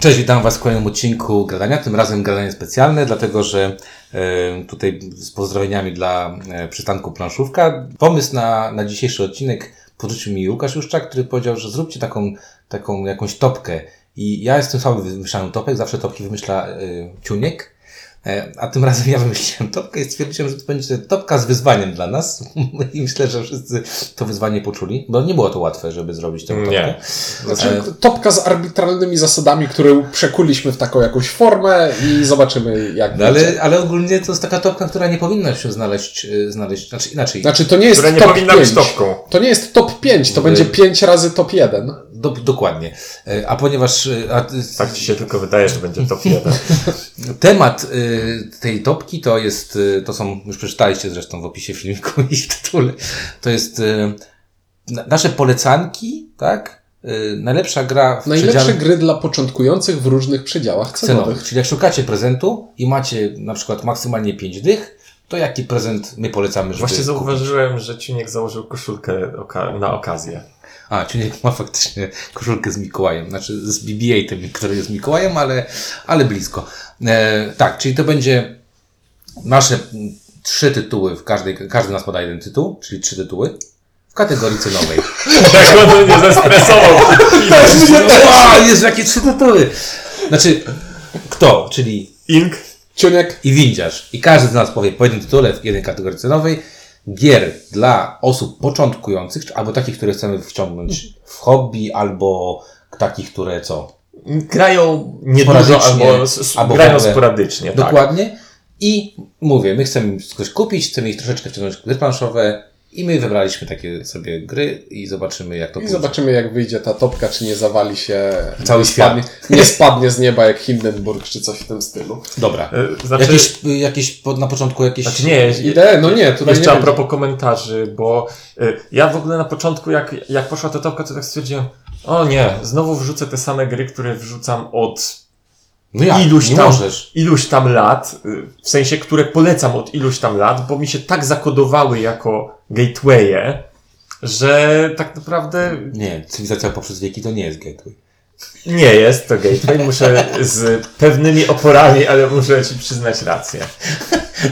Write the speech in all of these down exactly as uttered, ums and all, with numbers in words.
Cześć, witam Was w kolejnym odcinku gadania, tym razem gadanie specjalne, dlatego że y, tutaj z pozdrowieniami dla y, przystanku Planszówka. Pomysł na, na dzisiejszy odcinek podrzucił mi Łukasz Juszcza, który powiedział, że zróbcie taką, taką jakąś topkę. I ja jestem słaby w wymyślaniu topek, zawsze topki wymyśla y, Ciuniek, y, a tym razem ja wymyśliłem topkę i stwierdziłem, że to będzie topka z wyzwaniem dla nas. I myślę, że wszyscy to wyzwanie poczuli, bo nie było to łatwe, żeby zrobić tę topkę. Nie. Znaczy, e... topka z arbitralnymi zasadami, które przekuliśmy w taką jakąś formę i zobaczymy, jak no będzie. Ale, ale ogólnie to jest taka topka, która nie powinna się znaleźć, znaleźć znaczy inaczej. Znaczy, to nie jest nie top pięć. Być topką. To nie jest top pięć, to By... będzie pięć razy top jeden. Do, dokładnie. A ponieważ... A, tak ci się tylko wydaje, że będzie top jeden. Temat y, tej topki to jest, y, to są, już przeczytaliście zresztą w opisie filmiku i w tytule, to jest y, nasze polecanki, tak? Y, najlepsza gra w Najlepsze przedziale... gry dla początkujących w różnych przedziałach cenowych. cenowych. Czyli jak szukacie prezentu i macie na przykład maksymalnie pięć dych, to jaki prezent my polecamy, żeby Właśnie zauważyłem, kupić. że Ciuniek założył koszulkę oka- na okazję. A, czyli ma faktycznie koszulkę z Mikołajem, znaczy z B B osiem, który jest Mikołajem, ale, ale blisko. E, tak, czyli to będzie nasze trzy tytuły, w każdej, każdy nas poda jeden tytuł, czyli trzy tytuły w kategorii cenowej. Tak, on to nie zestresował. A, Jezu, jakie trzy tytuły. Znaczy, kto? Czyli Ink, Ciuniek i Windziarz. I każdy z nas powie po jednym tytule w jednej kategorii cenowej. Gier dla osób początkujących, albo takich, które chcemy wciągnąć w hobby, albo takich, które co? Grają niedużo, albo, s- albo grają sporadycznie. Tak. Dokładnie. I mówię, my chcemy coś kupić, chcemy ich troszeczkę wciągnąć w gry planszowe i my wybraliśmy takie sobie gry i zobaczymy, jak to I pójdzie. I zobaczymy, jak wyjdzie ta topka, czy nie zawali się... Cały nie spadnie, świat. Nie spadnie z nieba jak Hindenburg, czy coś w tym stylu. Dobra. Znaczy... Jakieś, jakieś, na początku jakieś... Znaczy nie, idee, no nie. Tutaj jeszcze nie a propos komentarzy, bo ja w ogóle na początku, jak, jak poszła ta topka, to tak stwierdziłem, o nie, znowu wrzucę te same gry, które wrzucam od... No jak, iluś, tam, iluś tam lat, w sensie, które polecam od iluś tam lat, bo mi się tak zakodowały jako gateway'e, że tak naprawdę... Nie, cywilizacja poprzez wieki to nie jest gateway. Nie jest to gateway, muszę z pewnymi oporami, ale muszę Ci przyznać rację.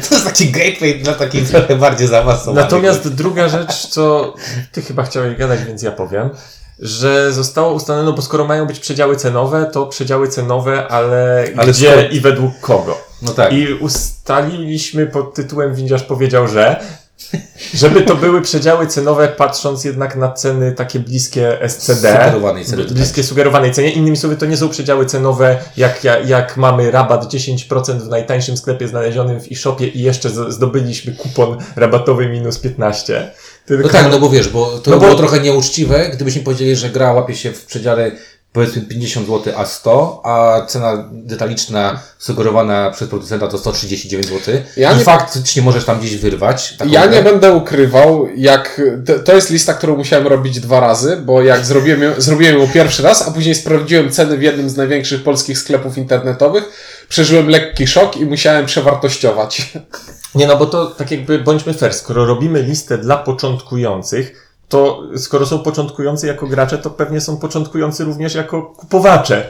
To jest taki gateway dla takich trochę bardziej zaawansowanych. Natomiast druga rzecz, co Ty chyba chciałeś gadać, więc ja powiem. Że zostało ustalone, no bo skoro mają być przedziały cenowe, to przedziały cenowe, ale, ale gdzie skoro... i według kogo. No tak. I ustaliliśmy pod tytułem Windziarz powiedział, że żeby to były przedziały cenowe, patrząc jednak na ceny takie bliskie S C D, sugerowanej ceny, bliskie sugerowanej cenie. Innymi słowy, to nie są przedziały cenowe, jak, jak, jak mamy rabat dziesięć procent w najtańszym sklepie znalezionym w e-shopie i jeszcze zdobyliśmy kupon rabatowy minus piętnaście procent. Tylko... No tak, no bo wiesz, bo to no by było bo... trochę nieuczciwe, gdybyśmy powiedzieli, że gra łapie się w przedziale powiedzmy pięćdziesiąt złotych a sto, a cena detaliczna sugerowana przez producenta to sto trzydzieści dziewięć złotych. Ja I nie... faktycznie możesz tam gdzieś wyrwać. Ja grę. nie będę ukrywał, jak to jest lista, którą musiałem robić dwa razy, bo jak zrobiłem ją, zrobiłem ją pierwszy raz, a później sprawdziłem ceny w jednym z największych polskich sklepów internetowych, przeżyłem lekki szok i musiałem przewartościować. Nie no, bo to tak jakby bądźmy fair, skoro robimy listę dla początkujących, to skoro są początkujący jako gracze, to pewnie są początkujący również jako kupowacze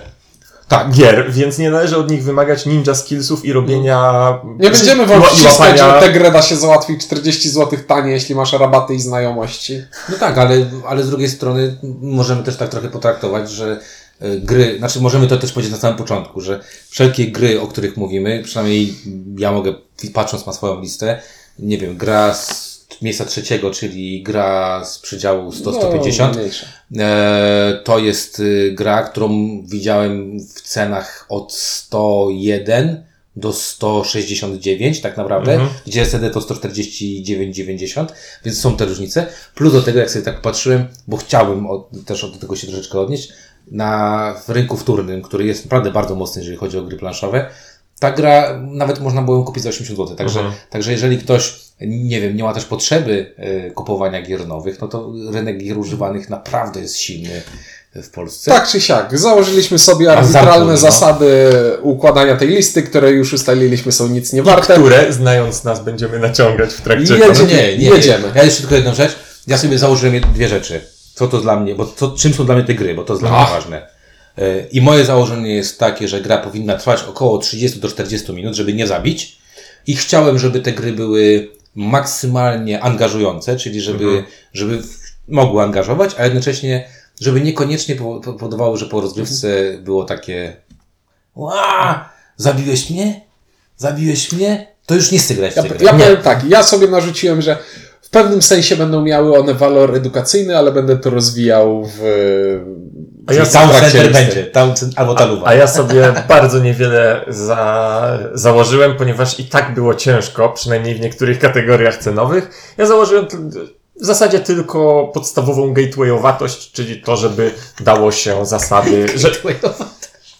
tak. gier, więc nie należy od nich wymagać ninja skillsów i robienia... Nie będziemy wam wciskać, że tę grę da się załatwić czterdzieści złotych taniej, jeśli masz rabaty i znajomości. No tak, ale, ale z drugiej strony możemy też tak trochę potraktować, że gry, znaczy możemy to też powiedzieć na samym początku, że wszelkie gry, o których mówimy, przynajmniej ja mogę, patrząc na swoją listę, nie wiem, gra z miejsca trzeciego, czyli gra z przedziału sto do stu pięćdziesięciu, no, e, to jest gra, którą widziałem w cenach od sto jeden do sto sześćdziesiąt dziewięć tak naprawdę, mhm. gdzie S D to sto czterdzieści dziewięć dziewięćdziesiąt, więc są te różnice. Plus do tego, jak sobie tak patrzyłem, bo chciałbym od, też do tego się troszeczkę odnieść, na w rynku wtórnym, który jest naprawdę bardzo mocny, jeżeli chodzi o gry planszowe, ta gra, nawet można było ją kupić za osiemdziesiąt złotych, także, mhm. także jeżeli ktoś nie wiem, nie ma też potrzeby kupowania gier nowych, no to rynek gier używanych naprawdę jest silny w Polsce. Tak czy siak, założyliśmy sobie arbitralne zasady układania tej listy, które już ustaliliśmy są nic nie warte. I które, znając nas, będziemy naciągać w trakcie. Jedzie, nie, nie, jedziemy. Nie. Ja jeszcze tylko jedną rzecz. Ja sobie założyłem dwie rzeczy. Co to dla mnie, bo co, czym są dla mnie te gry, bo to jest dla mnie ważne. I moje założenie jest takie, że gra powinna trwać około trzydzieści do czterdziestu minut, żeby nie zabić. I chciałem, żeby te gry były maksymalnie angażujące, czyli żeby, mhm. żeby mogły angażować, a jednocześnie, żeby niekoniecznie powodowało, że po rozgrywce mhm. było takie ła, zabiłeś mnie? Zabiłeś mnie? To już nie chcę grać w ja, ja miałem tak, ja sobie narzuciłem, że w pewnym sensie będą miały one walor edukacyjny, ale będę to rozwijał w... A ja tam center będzie, tam, albo ta luba. A, a ja sobie bardzo niewiele za, założyłem, ponieważ i tak było ciężko, przynajmniej w niektórych kategoriach cenowych. Ja założyłem w zasadzie tylko podstawową gatewayowatość, czyli to, żeby dało się zasady... że,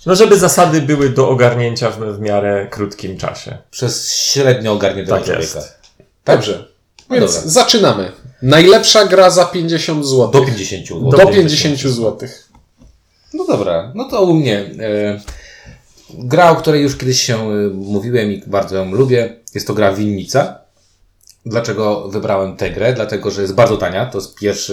no żeby zasady były do ogarnięcia w, w miarę krótkim czasie. Przez średnio ogarniętego tak człowieka. Jest. Dobrze. No więc dobra. Zaczynamy. Najlepsza gra za pięćdziesiąt złotych. Do pięćdziesiąt złotych. Do pięćdziesiąt złotych. No dobra, no to u mnie e, gra, o której już kiedyś się mówiłem i bardzo ją lubię, jest to gra Winnica. Dlaczego wybrałem tę grę? Dlatego, że jest bardzo tania, to jest pierwsza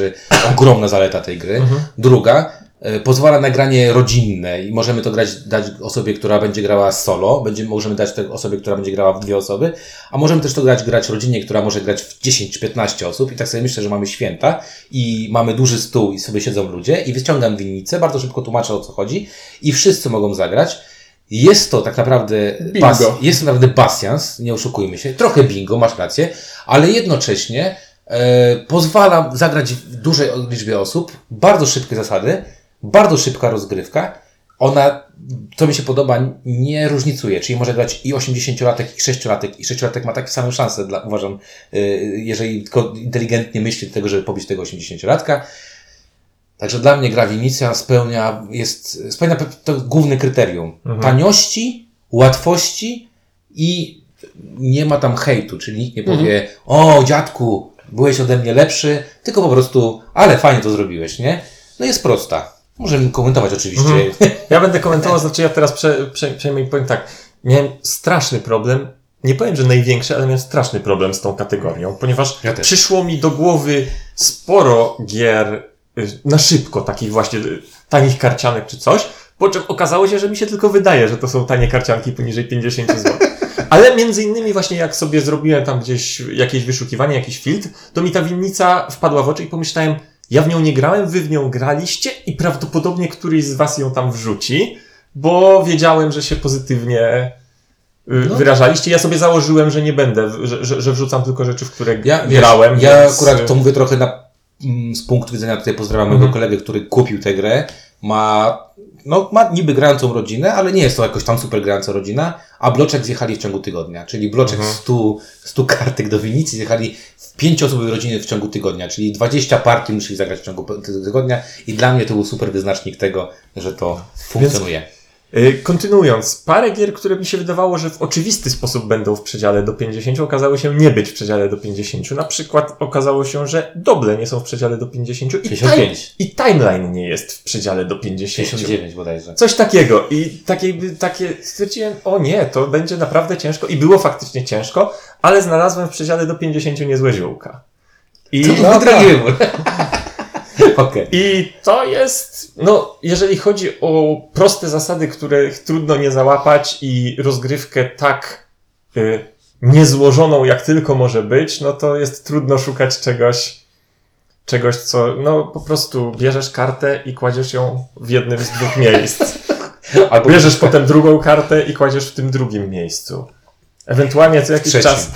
ogromna zaleta tej gry. Mhm. Druga, e, pozwala na granie rodzinne i możemy to grać, dać osobie, która będzie grała solo, będzie, możemy dać to osobie, która będzie grała w dwie osoby, a możemy też to grać, grać rodzinie, która może grać w dziesięć piętnaście osób i tak sobie myślę, że mamy święta i mamy duży stół i sobie siedzą ludzie i wyciągam winnicę, bardzo szybko tłumaczę, o co chodzi i wszyscy mogą zagrać. Jest to tak naprawdę bas, jest to naprawdę basians, nie oszukujmy się, trochę bingo, masz rację, ale jednocześnie e, pozwala zagrać w dużej liczbie osób, bardzo szybkie zasady, bardzo szybka rozgrywka. Ona, co mi się podoba, nie różnicuje, czyli może grać i osiemdziesięciolatek, i sześciolatek, i sześciolatek ma takie same szanse, dla, uważam, jeżeli tylko inteligentnie myśli do tego, żeby pobić tego osiemdziesięciolatka. Także dla mnie gra Winicja spełnia, jest, spełnia to główne kryterium. Mhm. Taniości, łatwości i nie ma tam hejtu, czyli nikt nie powie, mhm. o dziadku, byłeś ode mnie lepszy, tylko po prostu, ale fajnie to zrobiłeś, nie? No jest prosta. Możemy komentować oczywiście. Mhm. Ja będę komentował, znaczy ja teraz prze, prze, przejmę i powiem tak. Miałem straszny problem, nie powiem, że największy, ale miałem straszny problem z tą kategorią, ponieważ ja przyszło mi do głowy sporo gier na szybko, takich właśnie tanich karcianek czy coś, po czym okazało się, że mi się tylko wydaje, że to są tanie karcianki poniżej pięćdziesiąt złotych. Ale między innymi właśnie jak sobie zrobiłem tam gdzieś jakieś wyszukiwanie, jakiś filtr, to mi ta winnica wpadła w oczy i pomyślałem, ja w nią nie grałem, wy w nią graliście i prawdopodobnie któryś z was ją tam wrzuci, bo wiedziałem, że się pozytywnie no. wyrażaliście. Ja sobie założyłem, że nie będę, że, że, że wrzucam tylko rzeczy, w które ja, grałem. Wiesz, ja więc... akurat to mówię trochę na, z punktu widzenia, tutaj pozdrawiam mojego mhm. kolegę, który kupił tę grę. Ma, no, ma niby grającą rodzinę, ale nie jest to jakoś tam super grająca rodzina, a bloczek zjechali w ciągu tygodnia, czyli bloczek mhm. stu kartek do Winicy zjechali w pięć osób w rodzinie w ciągu tygodnia, czyli dwadzieścia partii musieli zagrać w ciągu tygodnia i dla mnie to był super wyznacznik tego, że to funkcjonuje. Więc, yy, kontynuując, parę gier, które mi się wydawało, że w oczywisty sposób będą w przedziale do pięćdziesięciu, okazały się nie być w przedziale do pięćdziesięciu. Na przykład okazało się, że doble nie są w przedziale do pięćdziesięciu i, time, i timeline nie jest w przedziale do pięćdziesięciu. sześćdziesiąt dziewięć bodajże. Coś takiego. I takie, takie stwierdziłem, o nie, to będzie naprawdę ciężko i było faktycznie ciężko, ale znalazłem w przedziale do pięćdziesięciu niezłe ziółka. I to no, okay. I to jest, no, jeżeli chodzi o proste zasady, których trudno nie załapać i rozgrywkę tak y, niezłożoną, jak tylko może być, no to jest trudno szukać czegoś, czegoś, co, no, po prostu bierzesz kartę i kładziesz ją w jednym z dwóch miejsc. Albo bierzesz potem drugą kartę i kładziesz w tym drugim miejscu. Ewentualnie co jakiś, czas,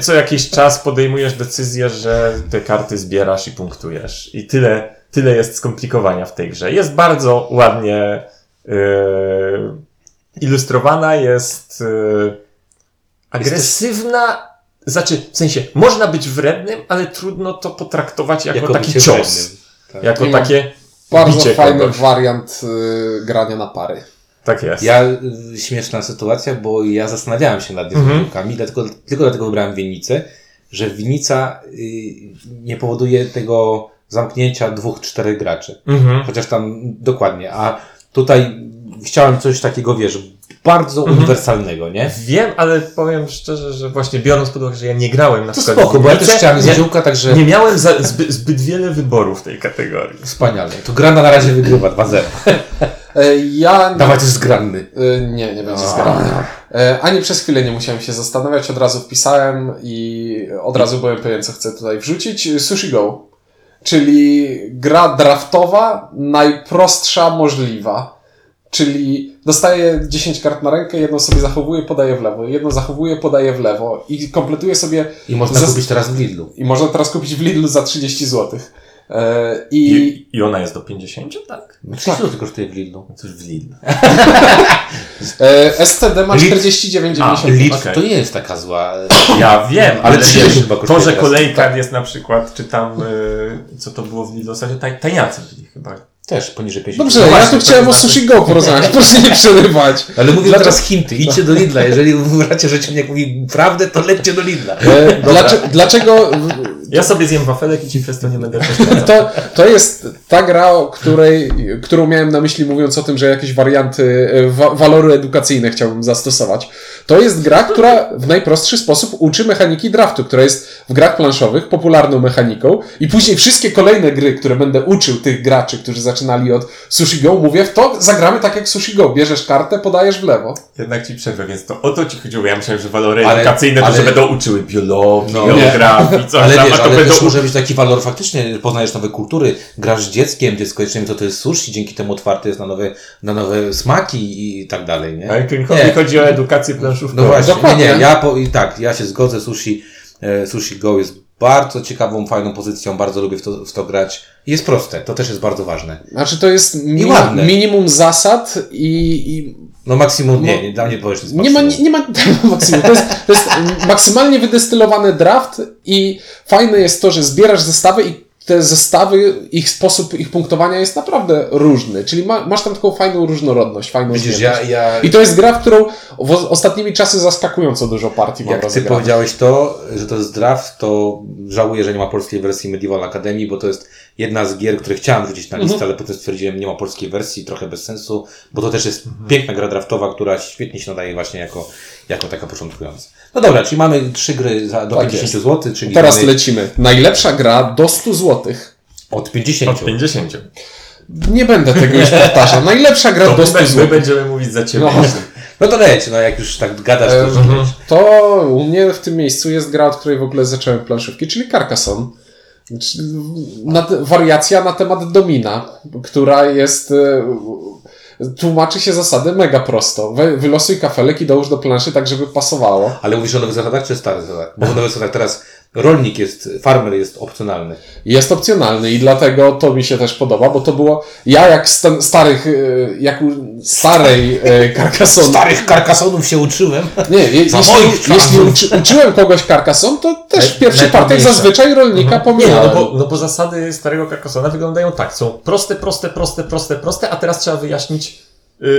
co jakiś czas podejmujesz decyzję, że te karty zbierasz i punktujesz. I tyle, tyle jest skomplikowania w tej grze. Jest bardzo ładnie yy, ilustrowana, jest yy, agresywna. Znaczy, w sensie, można być wrednym, ale trudno to potraktować jako, jako taki cios. Wrednym, tak. Jako I takie bardzo fajny kogoś. Wariant yy, grania na pary. Tak jest. Ja, śmieszna sytuacja, bo ja zastanawiałem się nad tymi piłkami, mm-hmm. dlatego, tylko dlatego wybrałem winnicę, że winnica y, nie powoduje tego zamknięcia dwóch, czterech graczy. Mm-hmm. Chociaż tam dokładnie. A tutaj chciałem coś takiego, wiesz, bardzo mm-hmm. uniwersalnego, nie? Wiem, ale powiem szczerze, że właśnie biorąc pod uwagę, że ja nie grałem na to przykład spoko, bo ja też chciałem z ziółka, także... Nie miałem za, zbyt, zbyt wiele wyborów w tej kategorii. Wspaniale. To Granda na razie wygrywa dwa zero. Ja... Dawać zgranny. Nie, nie będzie zgranny. Ani przez chwilę nie musiałem się zastanawiać, od razu wpisałem i od razu byłem pewien, co chcę tutaj wrzucić. Sushi Go, czyli gra draftowa, najprostsza możliwa. Czyli dostaję dziesięć kart na rękę, jedną sobie zachowuję, podaję w lewo, jedną zachowuję, podaję w lewo i kompletuję sobie... I można zas... kupić teraz w Lidlu. I można teraz kupić w Lidlu za trzydzieści złotych. I... I, I ona jest do pięćdziesiąt, tak? trzydzieści tak. Zł kosztuje w Lidlu. Coś w Lidlu. S C D ma czterdzieści dziewięć dziewięćdziesiąt. Lidl okay. To nie jest taka zła. Ja wiem, ale, ale wiesz, to, że kolejka tak. Jest na przykład, czy tam, y, co to było w Lidlu, w zasadzie taj, tajniacy byli chyba. Też poniżej pięćdziesiąt. Dobrze, no ja właśnie, tu chciałem o Sushi Go porozmawiać, proszę nie przerywać. Ale mówię dlaczego? Teraz hinty, idźcie do Lidla, jeżeli uważacie, że ci nie mówi prawdę, to lećcie do Lidla. E, dlaczego, dlaczego... Ja sobie zjem wafelek i ci przez to nie będę to, to jest ta gra, której, którą miałem na myśli mówiąc o tym, że jakieś warianty, wa- walory edukacyjne chciałbym zastosować. To jest gra, która w najprostszy sposób uczy mechaniki draftu, która jest w grach planszowych popularną mechaniką i później wszystkie kolejne gry, które będę uczył tych graczy, którzy zaczynają zaczynali od Sushi Go, mówię, w to zagramy tak jak Sushi Go. Bierzesz kartę, podajesz w lewo. Jednak ci przerwę, więc to o to ci chodziło. Ja myślałem, że walory ale, edukacyjne ale... to, że będą uczyły biologii, no, geografii, coś ale tam. Wiesz, ale to będą... może być taki walor faktycznie, poznajesz nowe kultury, grasz z dzieckiem, dziecko jeszcze to to jest sushi, dzięki temu otwarte jest na nowe, na nowe smaki i tak dalej, nie? Ale nie chodzi, chodzi o edukację planszówkową. No właśnie, dokładnie. Nie, ja po, i tak, ja się zgodzę, Sushi, e, Sushi Go jest bardzo ciekawą, fajną pozycją, bardzo lubię w to, w to grać. Jest proste, to też jest bardzo ważne. Znaczy to jest mi- minimum zasad i... i... No maksimum, nie, nie, dla mnie to jest maksimum. Nie ma, nie, nie ma maksimum, to jest, to jest maksymalnie wydestylowany draft i fajne jest to, że zbierasz zestawy i te zestawy, ich sposób, ich punktowania jest naprawdę różny. Czyli ma, masz tam taką fajną różnorodność, fajną zmienność. Ja, ja... I to jest gra, w którą w ostatnimi czasy zaskakująco dużo partii mam. Jak ty gra. Powiedziałeś to, że to jest draft, to żałuję, że nie ma polskiej wersji Medieval Academy, bo to jest jedna z gier, które chciałem wrzucić na listę, mhm. ale potem stwierdziłem, nie ma polskiej wersji, trochę bez sensu, bo to też jest mhm. piękna gra draftowa, która świetnie się nadaje właśnie jako, jako taka początkująca. No dobra, czyli mamy trzy gry za, do tak pięćdziesiąt jest. Zł. Czyli teraz mamy... lecimy. Najlepsza gra do sto złotych. Od pięćdziesięciu. Od pięćdziesięciu. Nie będę tego już powtarzał. Najlepsza gra to do stu złotych. My będziemy mówić za ciebie. No, no to leć, no jak już tak gadasz. To, e, już to u mnie w tym miejscu jest gra, od której w ogóle zacząłem planszówki, czyli Carcassonne. Wariacja na temat domina, która jest... Tłumaczy się zasady mega prosto. We, wylosuj kafelek i dołóż do planszy tak, żeby pasowało. Ale mówisz o nowych zasadach czy starych zasadach? Bo w nowych zasadach teraz rolnik jest, farmer jest opcjonalny. Jest opcjonalny i dlatego to mi się też podoba, bo to było... Ja jak st- starych... Jak u starej Carcassonne... Starych Carcassonne'ów się uczyłem. Nie, je, jeśli, jeśli uczy, uczyłem kogoś Carcassonne, to też w pierwszej partii zazwyczaj rolnika mhm. pomijałem. Nie, no bo, no bo zasady starego Carcassonne'a wyglądają tak. Są proste, proste, proste, proste, proste, a teraz trzeba wyjaśnić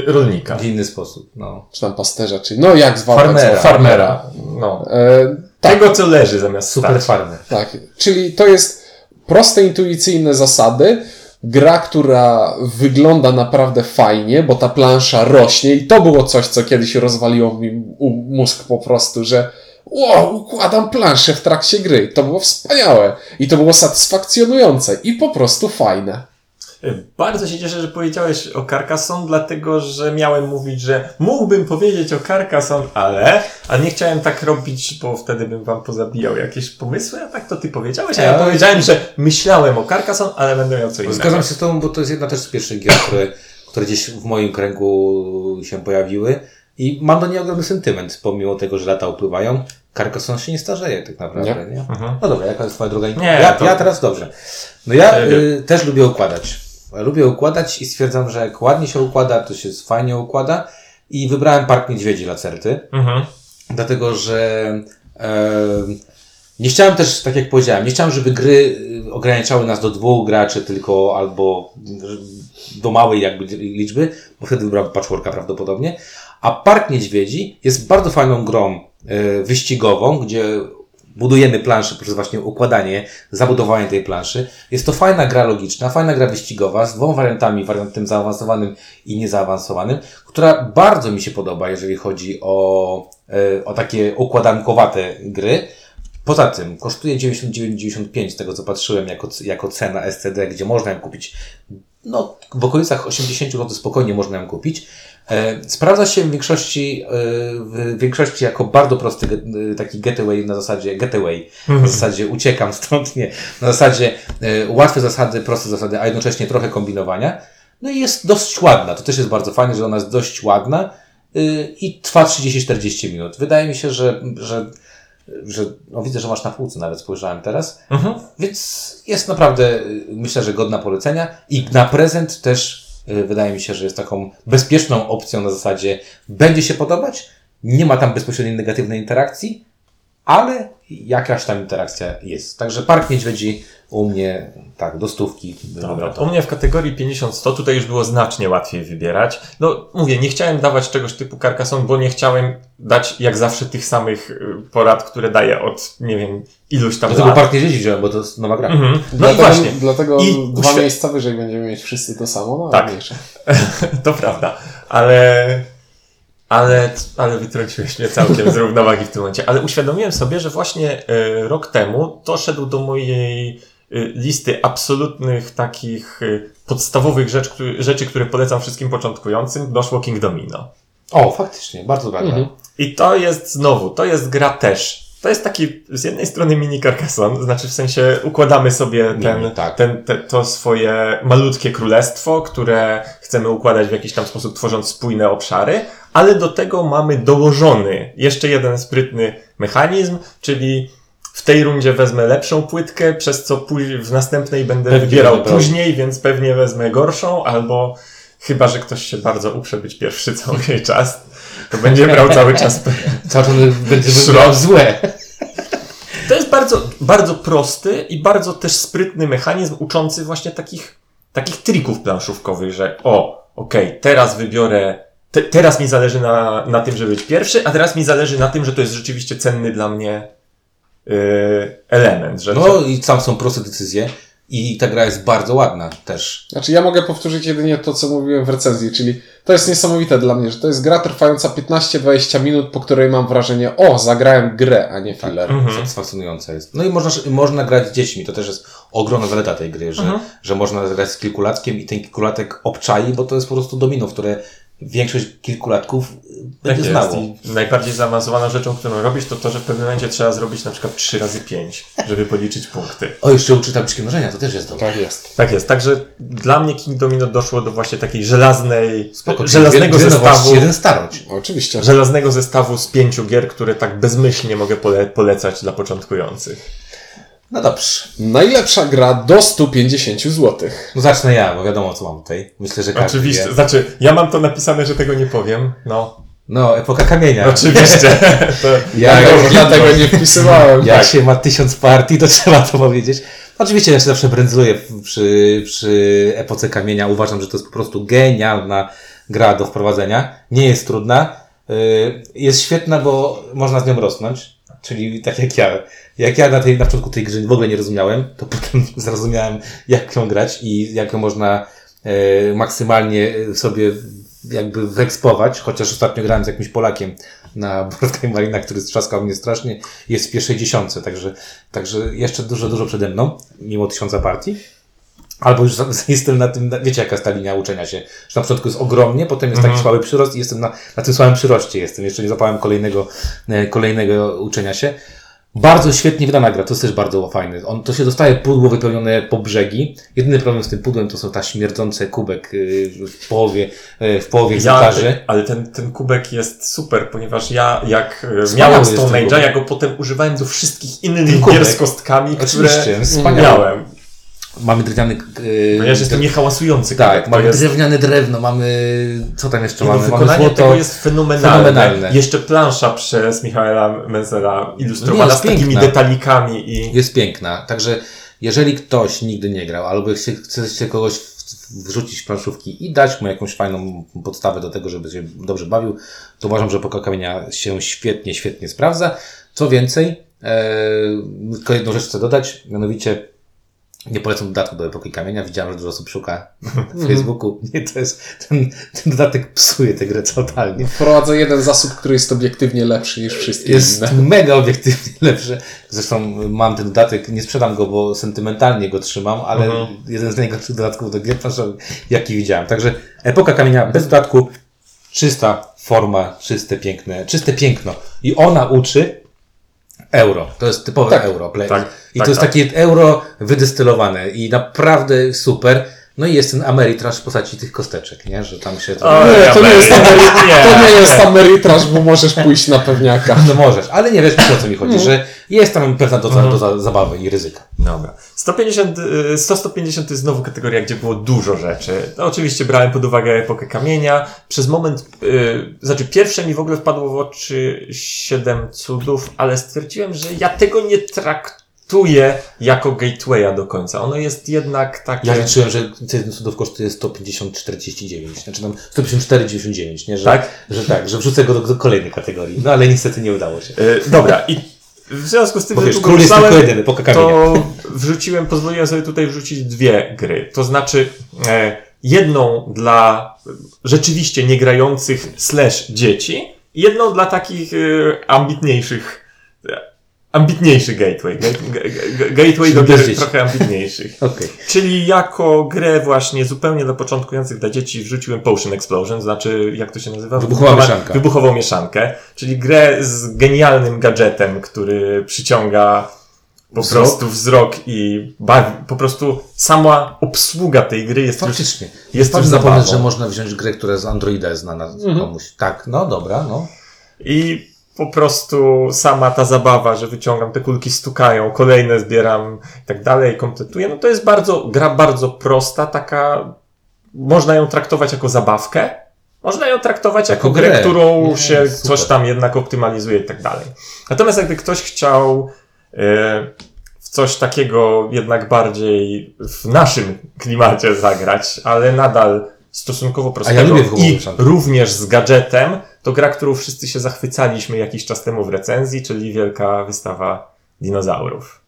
rolnika. W inny sposób, no. Czy tam pasterza, czy... No jak zwał... Farmera. Farmera, no. E... Tak. Tego, co leży zamiast super farmy. Tak, czyli to jest proste, intuicyjne zasady, gra, która wygląda naprawdę fajnie, bo ta plansza rośnie i to było coś, co kiedyś rozwaliło mi mózg po prostu, że wow, układam planszę w trakcie gry. To było wspaniałe i to było satysfakcjonujące i po prostu fajne. Bardzo się cieszę, że powiedziałeś o Carcassonne, dlatego, że miałem mówić, że mógłbym powiedzieć o Carcassonne, ale... A nie chciałem tak robić, bo wtedy bym wam pozabijał jakieś pomysły, a tak to ty powiedziałeś, a ja ale... powiedziałem, że myślałem o Carcassonne, ale będę miał co innego. Zgadzam się z tobą, bo to jest jedna też z pierwszych gier, które, które gdzieś w moim kręgu się pojawiły i mam do niej ogromny sentyment, pomimo tego, że lata upływają. Carcassonne się nie starzeje tak naprawdę, nie? nie? Mhm. No dobra, jaka jest twoja druga intuicja? Ja, to... ja teraz dobrze. No ja y, też lubię układać. Lubię układać i stwierdzam, że jak ładnie się układa, to się fajnie układa i wybrałem Park Niedźwiedzi Lacerty, mhm. dlatego, że e, nie chciałem też, tak jak powiedziałem, nie chciałem, żeby gry ograniczały nas do dwóch graczy tylko albo do małej jakby liczby, bo wtedy wybrałem Patchworka prawdopodobnie, a Park Niedźwiedzi jest bardzo fajną grą e, wyścigową, gdzie budujemy planszę przez właśnie układanie, zabudowanie tej planszy. Jest to fajna gra logiczna, fajna gra wyścigowa z dwoma wariantami, wariantem zaawansowanym i niezaawansowanym, która bardzo mi się podoba, jeżeli chodzi o, o takie układankowate gry. Poza tym kosztuje dziewięćdziesiąt dziewięć dziewięćdziesiąt pięć z tego co patrzyłem jako, jako cena S C D, gdzie można ją kupić no, w okolicach osiemdziesiąt no to spokojnie można ją kupić. Sprawdza się w większości, w większości jako bardzo prosty taki getaway na zasadzie getaway, na zasadzie uciekam stąd, nie, na zasadzie łatwe zasady, proste zasady, a jednocześnie trochę kombinowania. No i jest dość ładna, to też jest bardzo fajne, że ona jest dość ładna i trwa trzydzieści czterdzieści minut. Wydaje mi się, że, że, że no widzę, że masz na półce, nawet spojrzałem teraz, mhm. Więc jest naprawdę, myślę, że godna polecenia i na prezent też wydaje mi się, że jest taką bezpieczną opcją na zasadzie będzie się podobać, nie ma tam bezpośredniej negatywnej interakcji, ale jakaś tam interakcja jest. Także Park Niedźwiedzi u mnie tak do stówki. Dobra, u mnie w kategorii pięćdziesiąt sto tutaj już było znacznie łatwiej wybierać. No mówię, nie chciałem dawać czegoś typu Carcassonne, bo nie chciałem dać jak zawsze tych samych porad, które daję od, nie wiem, iluś tam dlatego lat. Park Niedźwiedzi wziąłem, bo to jest nowa gra. Mhm. No dlatego, i właśnie. Dlatego I dwa uświe... miejsca wyżej będziemy mieć wszyscy to samo. No, tak, to prawda, ale... Ale, ale wytrąciłeś mnie całkiem z równowagi w tym momencie. Ale uświadomiłem sobie, że właśnie y, rok temu doszedł do mojej y, listy absolutnych takich y, podstawowych rzecz, rzeczy, które polecam wszystkim początkującym. Doszło King Domino. O, faktycznie, bardzo ładne. Mhm. I to jest znowu, to jest gra też. To jest taki z jednej strony mini Carcassonne, znaczy w sensie układamy sobie ten, mini, tak. ten, te, to swoje malutkie królestwo, które chcemy układać w jakiś tam sposób, tworząc spójne obszary, ale do tego mamy dołożony jeszcze jeden sprytny mechanizm, czyli w tej rundzie wezmę lepszą płytkę, przez co w następnej będę pewnie wybierał później, więc pewnie wezmę gorszą, albo chyba, że ktoś się bardzo uprze być pierwszy cały czas. To będzie brał cały czas cały czas będzie wybrał złe. To jest bardzo, bardzo prosty i bardzo też sprytny mechanizm uczący właśnie takich, takich trików planszówkowych, że o, okej, okay, teraz wybiorę, te, teraz mi zależy na, na tym, żeby być pierwszy, a teraz mi zależy na tym, że to jest rzeczywiście cenny dla mnie yy, element. Że no to... i tam są proste decyzje. I ta gra jest bardzo ładna też. Znaczy ja mogę powtórzyć jedynie to, co mówiłem w recenzji, czyli to jest niesamowite dla mnie, że to jest gra trwająca piętnaście dwadzieścia minut, po której mam wrażenie, o, zagrałem grę, a nie filler. Tak, mhm. Satysfakcjonująca jest. No i można, można grać z dziećmi, to też jest ogromna zaleta tej gry, że, mhm. że można grać z kilkulatkiem i ten kilkulatek obczai, bo to jest po prostu domino, które większość kilkulatków będzie tak znało. Najbardziej zaawansowaną rzeczą, którą robisz, to to, że w pewnym momencie trzeba zrobić na przykład trzy razy pięć, żeby policzyć punkty. O, jeszcze uczy tabliczki mnożenia, to też jest dobre. Tak jest. Tak jest. Także dla mnie King Domino doszło do właśnie takiej żelaznej, Spoko, żelaznego wiele, zestawu. Jeden starość. Oczywiście. Żelaznego zestawu z pięciu gier, które tak bezmyślnie mogę pole- polecać dla początkujących. No dobrze. Najlepsza gra do sto pięćdziesiąt złotych. No zacznę ja, bo wiadomo co mam tutaj. Myślę, że każdy oczywiście, wie. Znaczy ja mam to napisane, że tego nie powiem. No, no epoka kamienia. Oczywiście. to ja, ja, ja tego nie wpisywałem. Jak tak. się ma tysiąc partii, to trzeba to powiedzieć. Oczywiście ja się zawsze brędzluję przy, przy epoce kamienia. Uważam, że to jest po prostu genialna gra do wprowadzenia. Nie jest trudna. Jest świetna, bo można z nią rosnąć. Czyli tak jak ja. Jak ja na, tej, na początku tej gry w ogóle nie rozumiałem, to potem zrozumiałem, jak ją grać i jak ją można e, maksymalnie sobie jakby wyekspować, chociaż ostatnio grałem z jakimś Polakiem na Board Game Arena, który strzaskał mnie strasznie, jest w pierwszej dziesiątce, także, także jeszcze dużo, dużo przede mną, mimo tysiąca partii. Albo już jestem na tym, wiecie jaka jest ta linia uczenia się, że na początku jest ogromnie, potem jest taki mm. słaby przyrost i jestem na, na tym słabym przyroście jestem, jeszcze nie zapałem kolejnego, kolejnego uczenia się. Bardzo świetnie wydana gra, to jest też bardzo fajne. On, to się dostaje pudło wypełnione po brzegi. Jedyny problem z tym pudłem to są ta śmierdzące kubek w połowie, w połowie egzemplarzy. Ja, ale ten, ten kubek jest super, ponieważ ja jak wspaniały miałem Stone Age'a, ja go potem używałem do wszystkich innych gier z kostkami, oczywiście, które miałem. Mamy drewniany... Yy, no ja jestem dre... niehałasujący. Tak, mamy jest... drewniane drewno, mamy... Co tam jeszcze no, mamy? Wykonanie mamy złoto... tego jest fenomenalne. fenomenalne. Jeszcze plansza przez Michaela Menzela ilustrowana z piękna. Takimi detalikami i... Jest piękna. Także jeżeli ktoś nigdy nie grał, albo chce, chce się kogoś wrzucić w planszówki i dać mu jakąś fajną podstawę do tego, żeby się dobrze bawił, to uważam, że Epoka Kamienia się świetnie, świetnie sprawdza. Co więcej, yy, tylko jedną rzecz chcę dodać, mianowicie Nie polecam dodatku do Epoki Kamienia. Widziałem, że dużo osób szuka na Facebooku. Nie, to jest, ten, ten dodatek psuje tę grę totalnie. Wprowadzę jeden zasób, który jest obiektywnie lepszy niż wszystkie jest inne. Jest mega obiektywnie lepszy. Zresztą mam ten dodatek, nie sprzedam go, bo sentymentalnie go trzymam, ale uh-huh. jeden z najgorszych dodatków do gier, jaki widziałem. Także Epoka Kamienia bez dodatku, czysta forma, czyste piękne, czyste piękno. I ona uczy euro. To jest typowe tak, euro. Play. Tak, I tak, to jest tak. takie euro wydestylowane i naprawdę super. No i jest ten Ameritrash w postaci tych kosteczek, nie? Że tam się... To... Nie, to nie jest Ameri... nie, to nie jest Ameritrash, bo możesz pójść na pewniaka. No możesz, ale nie wiesz, o co mi chodzi, że jest tam pewna doza, doza zabawy i ryzyka. Dobra. sto pięćdziesiąt to jest znowu kategoria, gdzie było dużo rzeczy. No, oczywiście brałem pod uwagę Epokę Kamienia. Przez moment, yy, znaczy pierwsze mi w ogóle wpadło w oczy Siedem Cudów, ale stwierdziłem, że ja tego nie traktuję jako gatewaya do końca. Ono jest jednak takie... Ja liczyłem, że ten cudów kosztuje sto pięćdziesiąt czterdzieści dziewięć. Znaczy tam sto pięćdziesiąt cztery dziewięćdziesiąt dziewięć, nie? Że, tak? Że tak, że wrzucę go do, do kolejnej kategorii. No ale niestety nie udało się. Yy, dobra i w związku z tym, bo że wiesz, tu wrzucałem, jeden, to wrzuciłem, pozwoliłem sobie tutaj wrzucić dwie gry. To znaczy e, jedną dla rzeczywiście niegrających slash dzieci i jedną dla takich e, ambitniejszych Ambitniejszy gateway. Gateway do gier trochę ambitniejszych. Okay. Czyli jako grę właśnie zupełnie dla początkujących, dla dzieci wrzuciłem Potion Explosion, znaczy jak to się nazywa? Wybuchową mieszankę. Wybuchową mieszankę. Czyli grę z genialnym gadżetem, który przyciąga po wzrok? prostu wzrok i bawi. Po prostu sama obsługa tej gry jest faktycznie. Już, jest już zapomnieć, że można wziąć grę, która z Androida jest znana mhm. komuś. Tak, no dobra, no. I po prostu sama ta zabawa, że wyciągam, te kulki stukają, kolejne zbieram i tak dalej, kompletuję. No to jest bardzo, gra bardzo prosta, taka, można ją traktować jako zabawkę, można ją traktować jako, jako grę, grę, którą nie, się super. Coś tam jednak optymalizuje i tak dalej. Natomiast jakby ktoś chciał yy, w coś takiego jednak bardziej w naszym klimacie zagrać, ale nadal stosunkowo prostego ja i również z gadżetem, to gra, którą wszyscy się zachwycaliśmy jakiś czas temu w recenzji, czyli Wielka Wystawa Dinozaurów.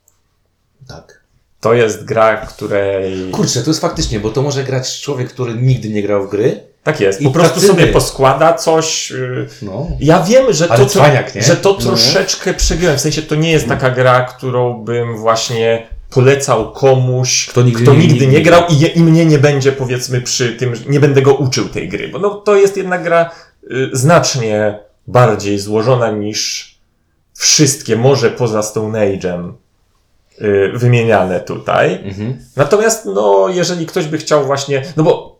Tak. To jest gra, której... Kurczę, to jest faktycznie, bo to może grać człowiek, który nigdy nie grał w gry. Tak jest, po I prostu tacyny. sobie poskłada coś. No. Ja wiem, że to, cwaniak, że to troszeczkę no. przegiąłem, w sensie to nie jest taka gra, którą bym właśnie... polecał komuś, kto nigdy, kto nigdy, nigdy nie grał i, je, i mnie nie będzie, powiedzmy, przy tym, nie będę go uczył tej gry, bo no, to jest jednak gra y, znacznie bardziej złożona niż wszystkie, może poza Stone Age'em y, wymieniane tutaj. Mhm. Natomiast no, jeżeli ktoś by chciał właśnie, no bo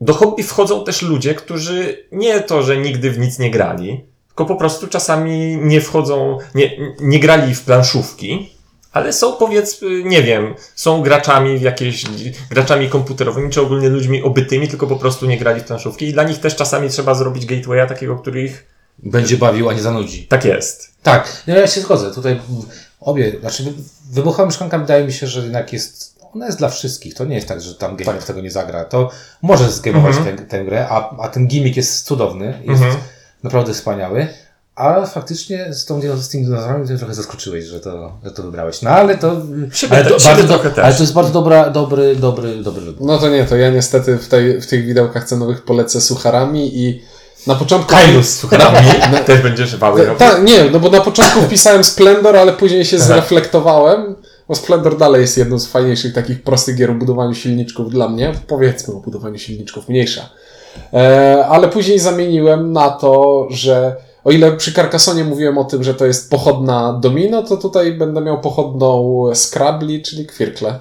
do hobby wchodzą też ludzie, którzy nie to, że nigdy w nic nie grali, tylko po prostu czasami nie wchodzą, nie, nie grali w planszówki, ale są, powiedzmy, nie wiem, są graczami w jakieś, graczami komputerowymi, czy ogólnie ludźmi obytymi, tylko po prostu nie grali w planszówki i dla nich też czasami trzeba zrobić gatewaya takiego, który ich... będzie bawił, a nie zanudzi. Tak jest. Tak, ja się zgodzę. Tutaj obie, znaczy wybuchowa mieszkanka wydaje mi się, że jednak jest, ona jest dla wszystkich. To nie jest tak, że tam gamer tak. tego nie zagra. To możesz zgamować mhm. tę, tę grę, a, a ten gimmick jest cudowny, jest mhm. naprawdę wspaniały. A faktycznie z tą z tymi dinozaurami mnie trochę zaskoczyłeś, że to, że to wybrałeś. No ale to... Siebie, ale, to siebie bardzo, trochę też. Ale to jest bardzo dobra, dobry, dobry, dobry wybór. No to nie, to ja niestety w, tej, w tych widełkach cenowych polecę sucharami i na początku... Kajus z sucharami? Na, na, też będziesz wały robić? Tak, nie, no bo na początku wpisałem Splendor, ale później się zreflektowałem, bo Splendor dalej jest jedną z fajniejszych takich prostych gier o budowaniu silniczków dla mnie. Powiedzmy o budowaniu silniczków, mniejsza. E, ale później zamieniłem na to, że... O ile przy Carcassonne mówiłem o tym, że to jest pochodna domino, to tutaj będę miał pochodną Scrabble, czyli kwirkle.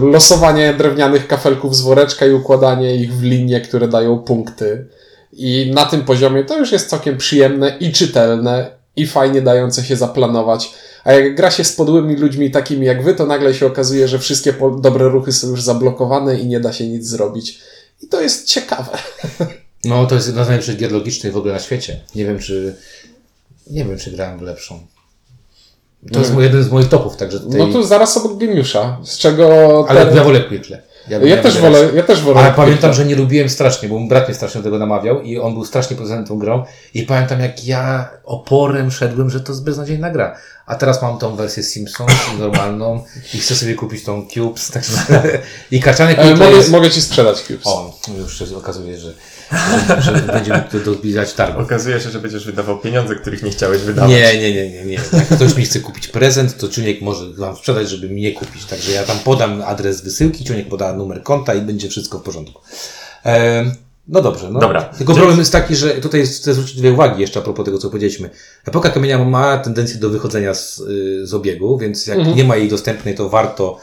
Losowanie drewnianych kafelków z woreczka i układanie ich w linie, które dają punkty. I na tym poziomie to już jest całkiem przyjemne i czytelne i fajnie dające się zaplanować. A jak gra się z podłymi ludźmi takimi jak wy, to nagle się okazuje, że wszystkie dobre ruchy są już zablokowane i nie da się nic zrobić. I to jest ciekawe. No, to jest jedna z najlepszych gier logicznych w ogóle na świecie. Nie wiem, czy... Nie wiem, czy grałem w lepszą. To nie jest mój, jeden z moich topów, także tutaj... No tu zaraz obok Geniusza, z czego... Ale ten... ja wolę Quirkle. Ja, ja, ja też wolę, ja też wolę. Ale pamiętam, że nie lubiłem strasznie, bo mój brat mnie strasznie do tego namawiał i on był strasznie poza tą grą i pamiętam, jak ja oporem szedłem, że to jest beznadziejna gra. a teraz mam tą wersję Simpsons normalną i chcę sobie kupić tą Cubes. Tak, i kaczanek. Ale mogę, jest... mogę ci sprzedać Cubes. O, już się okazuje, że, że, że będziemy dobijać targu. Okazuje się, że będziesz wydawał pieniądze, których nie chciałeś wydawać. Nie, nie, nie, nie, nie. Jak ktoś mi chce kupić prezent, to Ciuniek może wam sprzedać, żeby mnie kupić. Także ja tam podam adres wysyłki, Ciuniek poda numer konta i będzie wszystko w porządku. Ehm. No dobrze, no. Dobra. Tylko problem jest taki, że tutaj chcę zwrócić dwie uwagi jeszcze a propos tego, co powiedzieliśmy. Epoka kamienia ma tendencję do wychodzenia z, z obiegu, więc jak mhm. nie ma jej dostępnej, to warto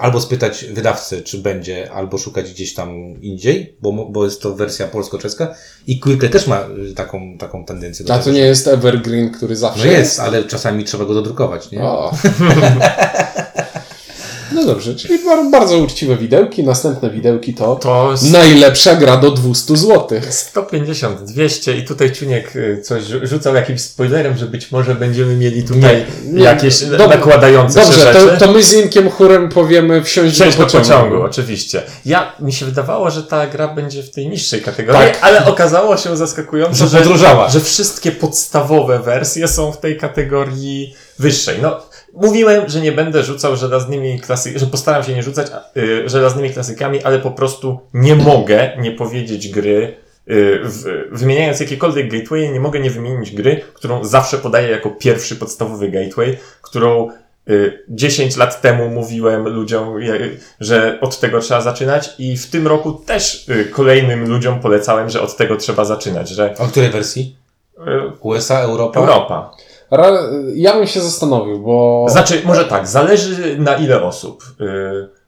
albo spytać wydawcę, czy będzie, albo szukać gdzieś tam indziej, bo, bo jest to wersja polsko-czeska i Quickly też ma taką, taką tendencję. Do a tego, to nie że... jest evergreen, który zawsze no jest. jest, ale czasami trzeba go dodrukować, nie? O. No dobrze, czyli bardzo uczciwe widełki. Następne widełki to, to sto... najlepsza gra do dwieście złotych. sto pięćdziesiąt, dwieście i tutaj Ciuniek coś rzucał jakimś spoilerem, że być może będziemy mieli tutaj nie, jakieś do... nakładające dobrze, się rzeczy. Dobrze, to, to my z Inkiem chórem powiemy wsiąść do pociągu. do pociągu. Oczywiście. Ja, mi się wydawało, że ta gra będzie w tej niższej kategorii, tak. Ale okazało się zaskakująco, że, że, że wszystkie podstawowe wersje są w tej kategorii wyższej. No, mówiłem, że nie będę rzucał żelaznymi klasykami, że postaram się nie rzucać yy, żelaznymi klasykami, ale po prostu nie mogę nie powiedzieć gry, yy, w, wymieniając jakiekolwiek gateway, nie mogę nie wymienić gry, którą zawsze podaję jako pierwszy podstawowy gateway, którą yy, dziesięć lat temu mówiłem ludziom, yy, że od tego trzeba zaczynać i w tym roku też yy, kolejnym ludziom polecałem, że od tego trzeba zaczynać. Że... O której wersji? Yy, U S A, Europa? Europa. Ja bym się zastanowił, bo... Znaczy, może tak, zależy na ile osób.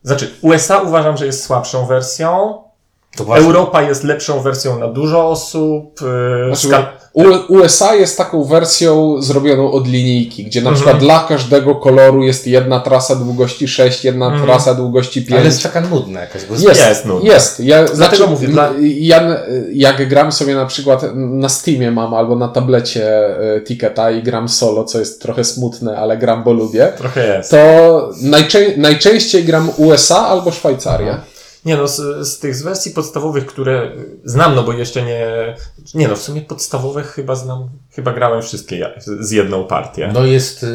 Znaczy, U S A uważam, że jest słabszą wersją, Europa jest lepszą wersją na dużo osób. Znaczy, Ska... U S A jest taką wersją zrobioną od linijki, gdzie na mm-hmm. przykład dla każdego koloru jest jedna trasa długości sześć, jedna mm. trasa długości pięć. Ale jest taka nudna jakaś. Bo jest, jest nudna. Jest. Ja, Dlatego znaczy, mówię. Dla... Ja, jak gram sobie na przykład na Steamie mam albo na tablecie Ticketa i gram solo, co jest trochę smutne, ale gram, bo lubię. Trochę jest. To najczę- najczęściej gram U S A albo Szwajcarię. Aha. Nie no, z, z tych wersji podstawowych, które znam, no bo jeszcze nie... Nie no, w sumie podstawowych chyba znam, chyba grałem wszystkie z jedną partię. No jest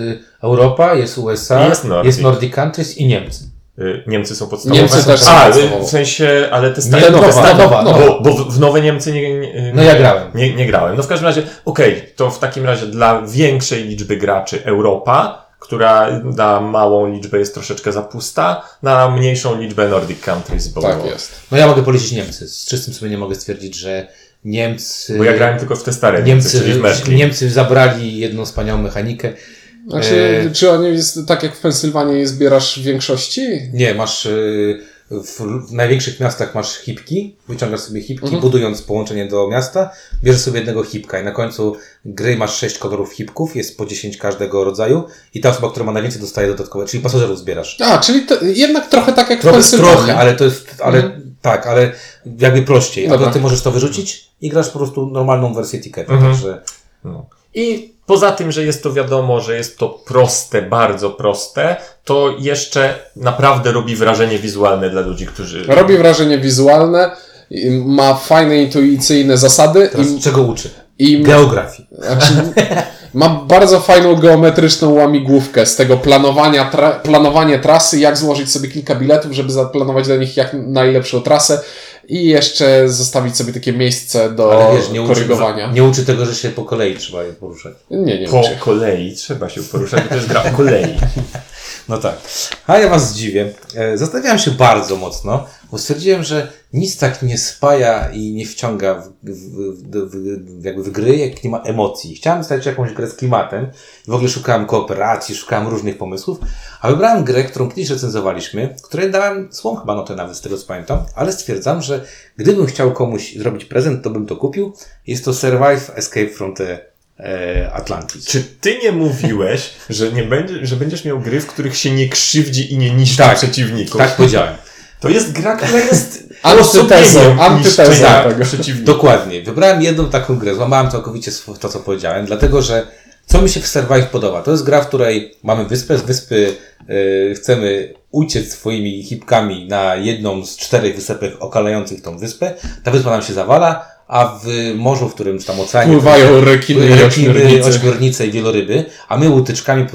Europa, jest U S A, jest Nordic, jest Nordic Countries i Niemcy. Niemcy są podstawowe. Niemcy też są A, w sensie, ale te stare... Nowa, nowa, nowa, nowa. Bo, bo w nowe Niemcy nie, nie, nie... No ja grałem. Nie, nie grałem. No w każdym razie, okej, okay, to w takim razie dla większej liczby graczy Europa... która na małą liczbę jest troszeczkę za pusta, na mniejszą liczbę Nordic Countries. Bo tak jest. No ja mogę policzyć Niemcy. Z czystym sumieniem mogę stwierdzić, że Niemcy... Bo ja grałem tylko w te stare Niemcy, czyli w Merkli. Niemcy zabrali jedną wspaniałą mechanikę. Znaczy, e... czy oni jest tak jak w Pensylwanii zbierasz w większości? Nie, masz... W, w największych miastach masz hipki, wyciągasz sobie hipki, mhm. budując połączenie do miasta, bierzesz sobie jednego hipka i na końcu gry masz sześć kolorów hipków, jest po dziesięć każdego rodzaju i ta osoba, która ma najwięcej, dostaje dodatkowe, czyli pasażerów zbierasz. A, czyli to jednak trochę tak jak trochę, w Pensylwanii. Trochę, ale to jest, ale mhm. tak, ale jakby prościej. Albo ty możesz to wyrzucić i grasz po prostu normalną wersję Ticketu, mhm. także... No. I poza tym, że jest to wiadomo, że jest to proste, bardzo proste, to jeszcze naprawdę robi wrażenie wizualne dla ludzi, którzy... Robi wrażenie wizualne, ma fajne, intuicyjne zasady. Teraz i czego uczy? I geografii. Znaczy, ma bardzo fajną geometryczną łamigłówkę z tego planowania, tra- planowanie trasy, jak złożyć sobie kilka biletów, żeby zaplanować dla nich jak najlepszą trasę. I jeszcze zostawić sobie takie miejsce do wiesz, nie korygowania. Uczy, nie uczy tego, że się po kolei trzeba je poruszać. Nie, nie Po uczy. kolei trzeba się poruszać, bo to jest gra po kolei. No tak. A ja was zdziwię. Zastanawiałem się bardzo mocno, bo stwierdziłem, że nic tak nie spaja i nie wciąga w, w, w, jakby w gry, jak nie ma emocji. Chciałem stać jakąś grę z klimatem. W ogóle szukałem kooperacji, szukałem różnych pomysłów, a wybrałem grę, którą kiedyś recenzowaliśmy, której dałem złą chyba notę nawet, z tego co pamiętam, ale stwierdzam, że gdybym chciał komuś zrobić prezent, to bym to kupił. Jest to Survive Escape from the Atlantis. Czy ty nie mówiłeś, że, nie będzie, że będziesz miał gry, w których się nie krzywdzi i nie niszczy tak, przeciwników? Tak powiedziałem. To jest gra, która jest antytezą, antytezą tego przeciwnika. Dokładnie. Wybrałem jedną taką grę, złamałem całkowicie to, co powiedziałem, dlatego że co mi się w Survive podoba? To jest gra, w której mamy wyspę, z wyspy yy, chcemy uciec swoimi hipkami na jedną z czterech wysepek okalających tą wyspę. Ta wyspa nam się zawala, a w morzu, w którym tam oceanie pływają rekiny, rekiny, ośmiornice i wieloryby, a my łutyczkami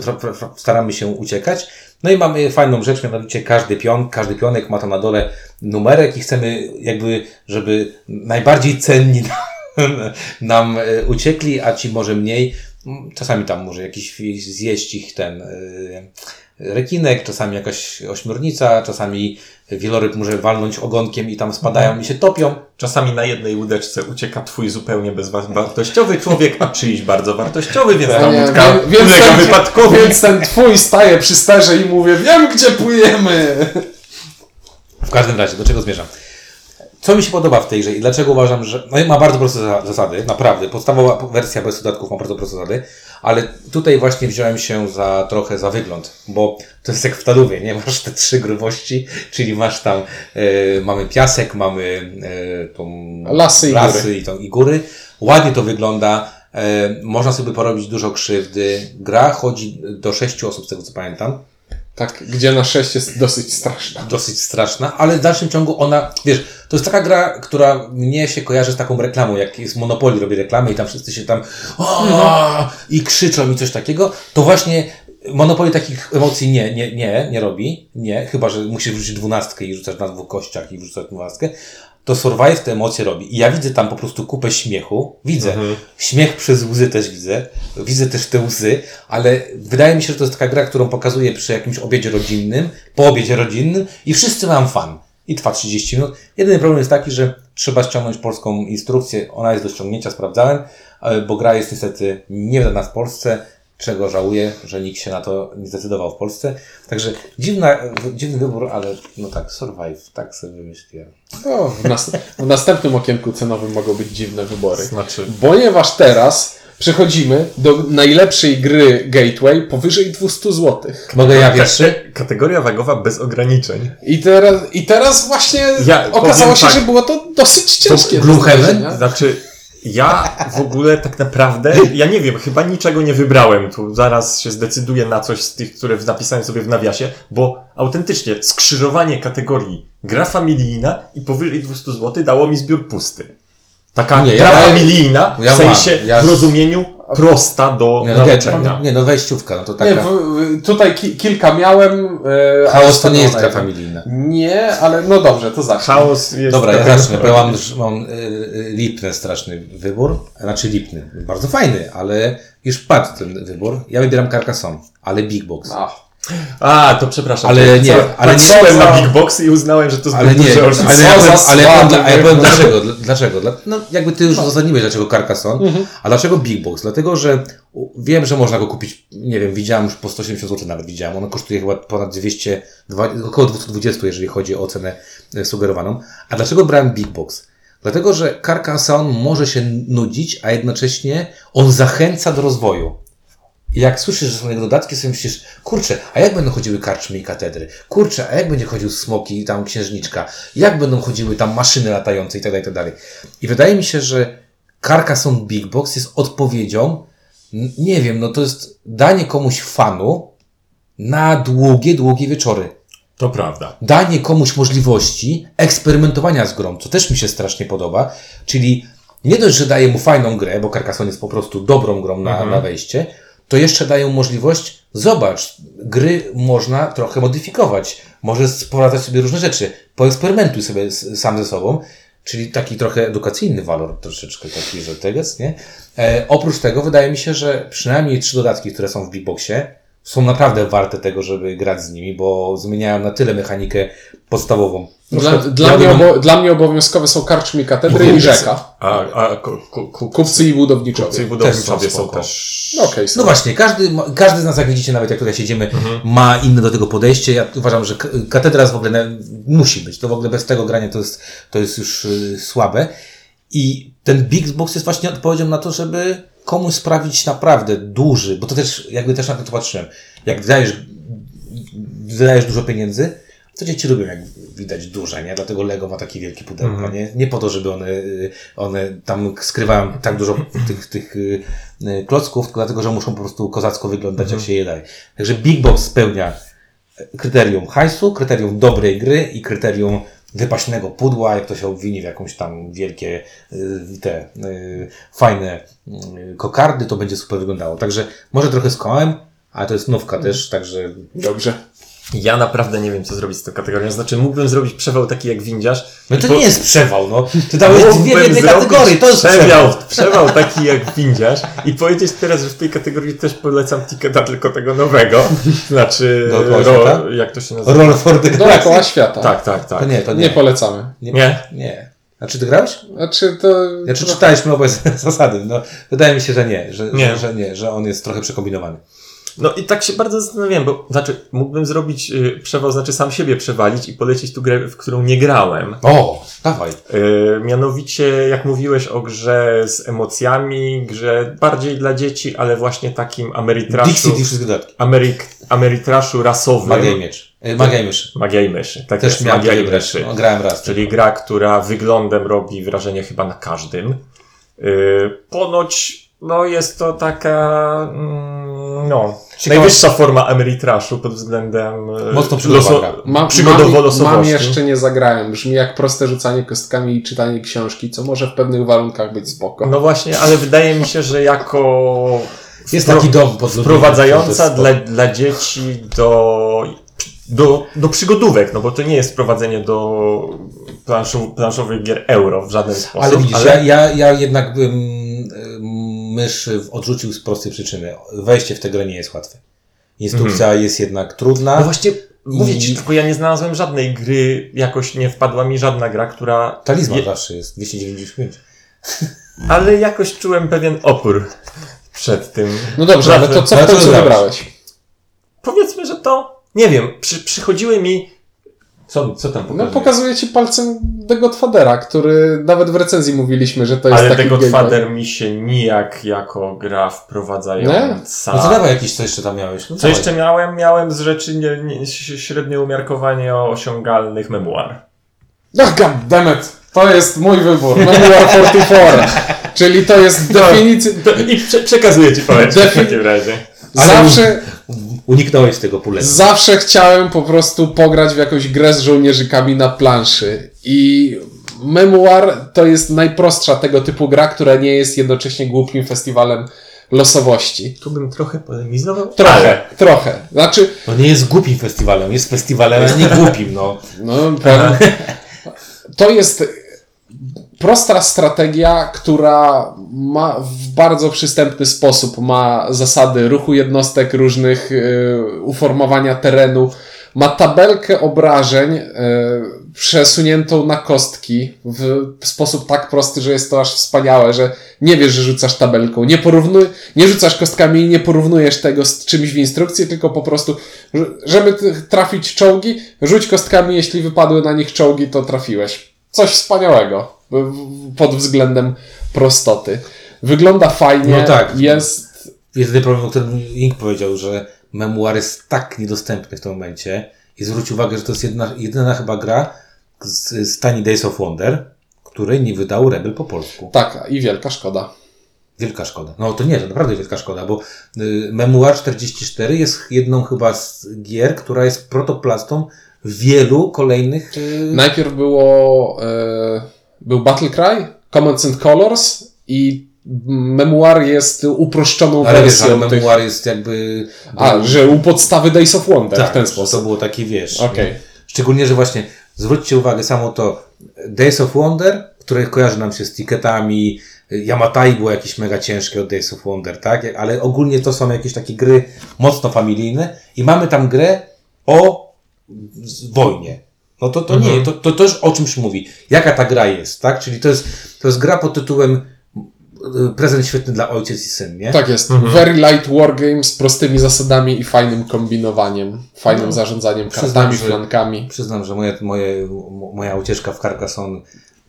staramy się uciekać. No i mamy fajną rzecz, mianowicie każdy pion, każdy pionek ma tam na dole numerek i chcemy jakby, żeby najbardziej cenni nam, nam uciekli, a ci może mniej. Czasami tam może jakiś zjeść ich ten rekinek, czasami jakaś ośmiornica, czasami wieloryb może walnąć ogonkiem i tam spadają i się topią. Czasami na jednej łódeczce ucieka twój zupełnie bezwartościowy człowiek, a czyjś bardzo wartościowy, więc ta łódka ulega wypadkowi. Więc ten twój staje przy sterze i mówię, wiem gdzie płyjemy. W każdym razie, do czego zmierzam? Co mi się podoba w tej grze i dlaczego uważam, że... No i ma bardzo proste zasady, naprawdę. Podstawowa wersja bez dodatków ma bardzo proste zasady, ale tutaj właśnie wziąłem się za trochę za wygląd, bo to jest jak w Tadowie, nie? Masz te trzy grubości, czyli masz tam... Yy, mamy piasek, mamy yy, tą... Lasy i lasy góry. I, tą, i góry. Ładnie to wygląda. Yy, można sobie porobić dużo krzywdy. Gra chodzi do sześciu osób, z tego co pamiętam. Tak, gdzie na sześć jest dosyć straszna. Dosyć straszna, ale w dalszym ciągu ona, wiesz, to jest taka gra, która mnie się kojarzy z taką reklamą, jak jest Monopoly, robi reklamę i tam wszyscy się tam o, i krzyczą i coś takiego, to właśnie Monopoly takich emocji nie, nie, nie, nie robi, nie, chyba, że musisz wrzucić dwunastkę i rzucać na dwóch kościach i wrzucać dwunastkę. To Survive te emocje robi. I ja widzę tam po prostu kupę śmiechu. Widzę. Mhm. Śmiech przez łzy też widzę. Widzę też te łzy, ale wydaje mi się, że to jest taka gra, którą pokazuję przy jakimś obiedzie rodzinnym, po obiedzie rodzinnym i wszyscy mają fan. I trwa trzydzieści minut. Jedyny problem jest taki, że trzeba ściągnąć polską instrukcję. Ona jest do ściągnięcia, sprawdzałem, bo gra jest niestety niewydana w Polsce, czego żałuję, że nikt się na to nie zdecydował w Polsce. Także dziwna, dziwny wybór, ale no tak, Survive, tak sobie myśliłem. No, w, nas- w następnym okienku cenowym mogą być dziwne wybory. Znaczy... Ponieważ teraz przechodzimy do najlepszej gry Gateway powyżej dwieście złotych. Mogę ja pierwszy? Kategoria wagowa bez ograniczeń. I teraz, i teraz właśnie ja okazało się, tak, że było to dosyć ciężkie. To Blue Heaven? Znaczy... Ja w ogóle tak naprawdę, ja nie wiem, chyba niczego nie wybrałem tu. Zaraz się zdecyduję na coś z tych, które napisałem sobie w nawiasie, bo autentycznie skrzyżowanie kategorii gra familijna i powyżej dwieście złotych dało mi zbiór pusty. Taka nie, gra ja, familijna ja w sensie, ja... w rozumieniu prosta do nie, nauczenia. Nie, nie, no wejściówka, no to taka... Nie, w, tutaj ki- kilka miałem... Yy, Chaos to nie jest gra familijna. Nie, ale no dobrze, to zacznę. Chaos jest... Dobra, ja zacznę, bo ja mam, mam yy, lipny straszny wybór. Znaczy lipny, bardzo fajny, ale już padł ten wybór. Ja wybieram Carcassonne, ale Big Box. Ach. A, to przepraszam. Ale nie, ale nie byłem na Big Box i uznałem, że to zbyt duże oszustwo. Ale, ale, ale ja powiem, ja powiem dlaczego. Dlaczego? No, jakby ty już uzasadniłeś, dlaczego Carcassonne, mhm. A dlaczego Big Box? Dlatego, że wiem, że można go kupić, nie wiem, widziałem już po sto siedemdziesiąt złotych nawet widziałem. Ono kosztuje chyba ponad dwieście, około dwieście dwadzieścia, jeżeli chodzi o cenę sugerowaną. A dlaczego brałem Big Box? Dlatego, że Carcassonne może się nudzić, a jednocześnie on zachęca do rozwoju. I jak słyszysz, że są jego dodatki, sobie myślisz, kurczę, a jak będą chodziły karczmy i katedry? Kurczę, a jak będzie chodził smoki i tam księżniczka? Jak będą chodziły tam maszyny latające i tak dalej, i tak dalej. I wydaje mi się, że Carcassonne Big Box jest odpowiedzią, nie wiem, no to jest danie komuś fanu na długie, długie wieczory. To prawda. Danie komuś możliwości eksperymentowania z grą, co też mi się strasznie podoba, czyli nie dość, że daje mu fajną grę, bo Carcassonne jest po prostu dobrą grą na, mhm. na wejście, to jeszcze dają możliwość, zobacz, gry można trochę modyfikować. Możesz sprawdzać sobie różne rzeczy. Poeksperymentuj sobie sam ze sobą. Czyli taki trochę edukacyjny walor troszeczkę taki, że tego jest, nie? E, oprócz tego wydaje mi się, że przynajmniej trzy dodatki, które są w Big Boxie, są naprawdę warte tego, żeby grać z nimi, bo zmieniają na tyle mechanikę podstawową. Dla, dla, ja mnie bym... obo- dla mnie obowiązkowe są karczmy, katedry i rzeka. A, a ku, ku, ku, kupcy i budowniczowie. Kupcy i budowniczowie też są, są też. No, okay, no właśnie, każdy, każdy z nas, jak widzicie, nawet jak tutaj siedzimy, mhm. ma inne do tego podejście. Ja uważam, że katedra w ogóle ne- musi być. To w ogóle bez tego grania to jest, to jest już yy, słabe. I ten Big Box jest właśnie odpowiedzią na to, żeby komuś sprawić naprawdę duży, bo to też, jakby też na to patrzyłem, jak wydajesz, wydajesz dużo pieniędzy, to dzieci lubią, jak widać, duże, nie? Dlatego Lego ma takie wielkie pudełko, mm. nie? Nie po to, żeby one, one tam skrywają tak dużo tych, tych klocków, tylko dlatego, że muszą po prostu kozacko wyglądać, mm. jak się je daje. Także Big Box spełnia kryterium hajsu, kryterium dobrej gry i kryterium wypaśnego pudła, jak to się obwinie w jakąś tam wielkie te y, fajne y, kokardy, to będzie super wyglądało. Także może trochę skłamałem, ale to jest nówka mm. też, także... Dobrze. Ja naprawdę nie wiem, co zrobić z tą kategorią. Znaczy, mógłbym zrobić przewał taki jak windziarz. No to bo... nie jest przewał, no. Ty dałeś dwie w jednej kategorii, to jest przewał. Przewał, przewał taki jak windziarz i powiedzieć teraz, że w tej kategorii też polecam Ticketa, tylko tego nowego. Znaczy, ro... jak to się nazywa? Roll for the Galaxy. Dookoła świata. Tak, tak, tak. To nie, to nie. nie polecamy. Nie? Nie. nie. Znaczy, ty grałeś? Znaczy, to... Znaczy, czytaliśmy obie zasady. No, wydaje mi się, że nie. Że nie, że, nie, że on jest trochę przekombinowany. No i tak się bardzo zastanawiałem, bo znaczy mógłbym zrobić y, przewał, znaczy sam siebie przewalić i polecić tu grę, w którą nie grałem. O, dawaj. Y, mianowicie, jak mówiłeś o grze z emocjami, grze bardziej dla dzieci, ale właśnie takim Ameritraszu... Dixit i wszystkie dodatki. Ameryk, Ameritraszu rasowym. Magia i myszy. Magia i myszy. Magia i myszy. Tak też jest, Magia i myszy. No, grałem raz. Czyli tylko. Gra, która wyglądem robi wrażenie chyba na każdym. Y, ponoć... No jest to taka mm, no ciekawe. Najwyższa forma Ameritraszu pod względem mocno przygodowo-losowości. Przygodowo mam, mam jeszcze nie zagrałem. Brzmi jak proste rzucanie kostkami i czytanie książki, co może w pewnych warunkach być spoko. No właśnie, ale wydaje mi się, że jako jest pro, taki dom wprowadzająca dla, dla dzieci do, do, do przygodówek, no bo to nie jest wprowadzenie do planszu, planszowych gier euro w żaden sposób. Ale widzisz, ale... Ja, ja jednak bym mysz odrzucił z prostej przyczyny. Wejście w tę grę nie jest łatwe. Instrukcja mm. jest jednak trudna. No właśnie, mówię ci, tylko ja nie znalazłem żadnej gry, jakoś nie wpadła mi żadna gra, która... Talizman je... zawsze jest, dwieście dziewięćdziesiąt pięć. Ale jakoś czułem pewien opór przed tym. No dobrze, ale to co w końcu wybrałeś? Powiedzmy, że to... Nie wiem, przy, przychodziły mi... Co, co tam pokazuje? No pokazuję ci palcem The Godfathera, który nawet w recenzji mówiliśmy, że to jest ale taki... Ale The Godfather mi się nijak jako gra wprowadzająca... No to dawaj jakieś, co jeszcze tam miałeś. No co dawaj. Jeszcze miałem? Miałem z rzeczy nie, nie, średnie umiarkowanie o osiągalnych memuar. No goddammit, to jest mój wybór. Memoir czterdzieści cztery. Czyli to jest definicja... I prze- przekazuję ci pałeczkę Defin... w takim razie. Ale... Zawsze... Uniknąłeś tego puletu. Zawsze chciałem po prostu pograć w jakąś grę z żołnierzykami na planszy. I Memoir to jest najprostsza tego typu gra, która nie jest jednocześnie głupim festiwalem losowości. Tu bym trochę polemizował. Trochę, ale... trochę. Znaczy... To nie jest głupim festiwalem, jest festiwalem, ale nie głupim, no. No, pewnie. To jest prosta strategia, która ma w bardzo przystępny sposób ma zasady ruchu jednostek różnych, yy, uformowania terenu. Ma tabelkę obrażeń yy, przesuniętą na kostki w sposób tak prosty, że jest to aż wspaniałe, że nie wiesz, że rzucasz tabelką. Nie porównuj, nie rzucasz kostkami i nie porównujesz tego z czymś w instrukcji, tylko po prostu, żeby trafić czołgi, rzuć kostkami, jeśli wypadły na nich czołgi, to trafiłeś. Coś wspaniałego pod względem prostoty. Wygląda fajnie. No tak. Jest... Jest ten problem, o którym Ink powiedział, że Memoir jest tak niedostępny w tym momencie i zwróć uwagę, że to jest jedna, jedyna chyba gra z, z Tiny Days of Wonder, której nie wydał Rebel po polsku. Tak, i wielka szkoda. Wielka szkoda. No to nie, to naprawdę wielka szkoda, bo Memoir czterdzieści cztery jest jedną chyba z gier, która jest protoplastą wielu kolejnych... Najpierw było... Yy, był Battle Cry, Commands and Colors i Memoir jest uproszczoną ale wersją. Wiesz, ale tych... Memoir jest jakby... A, był... że u podstawy Days of Wonder tak, w ten sposób. To było taki, wiesz... Okay. Szczególnie, że właśnie zwróćcie uwagę samo to Days of Wonder, które kojarzy nam się z Ticketami, Yamatai było jakieś mega ciężkie od Days of Wonder, tak? Ale ogólnie to są jakieś takie gry mocno familijne i mamy tam grę o wojnie. No to, to mhm. nie, to, to też o czymś mówi. Jaka ta gra jest, tak? Czyli to jest, to jest gra pod tytułem prezent świetny dla ojciec i syn, nie? Tak jest. Mhm. Very light wargame z prostymi zasadami i fajnym kombinowaniem, fajnym no. zarządzaniem kartami, przyznam, że, flankami. Przyznam, że moje, moje, moja ucieczka w Carcassonne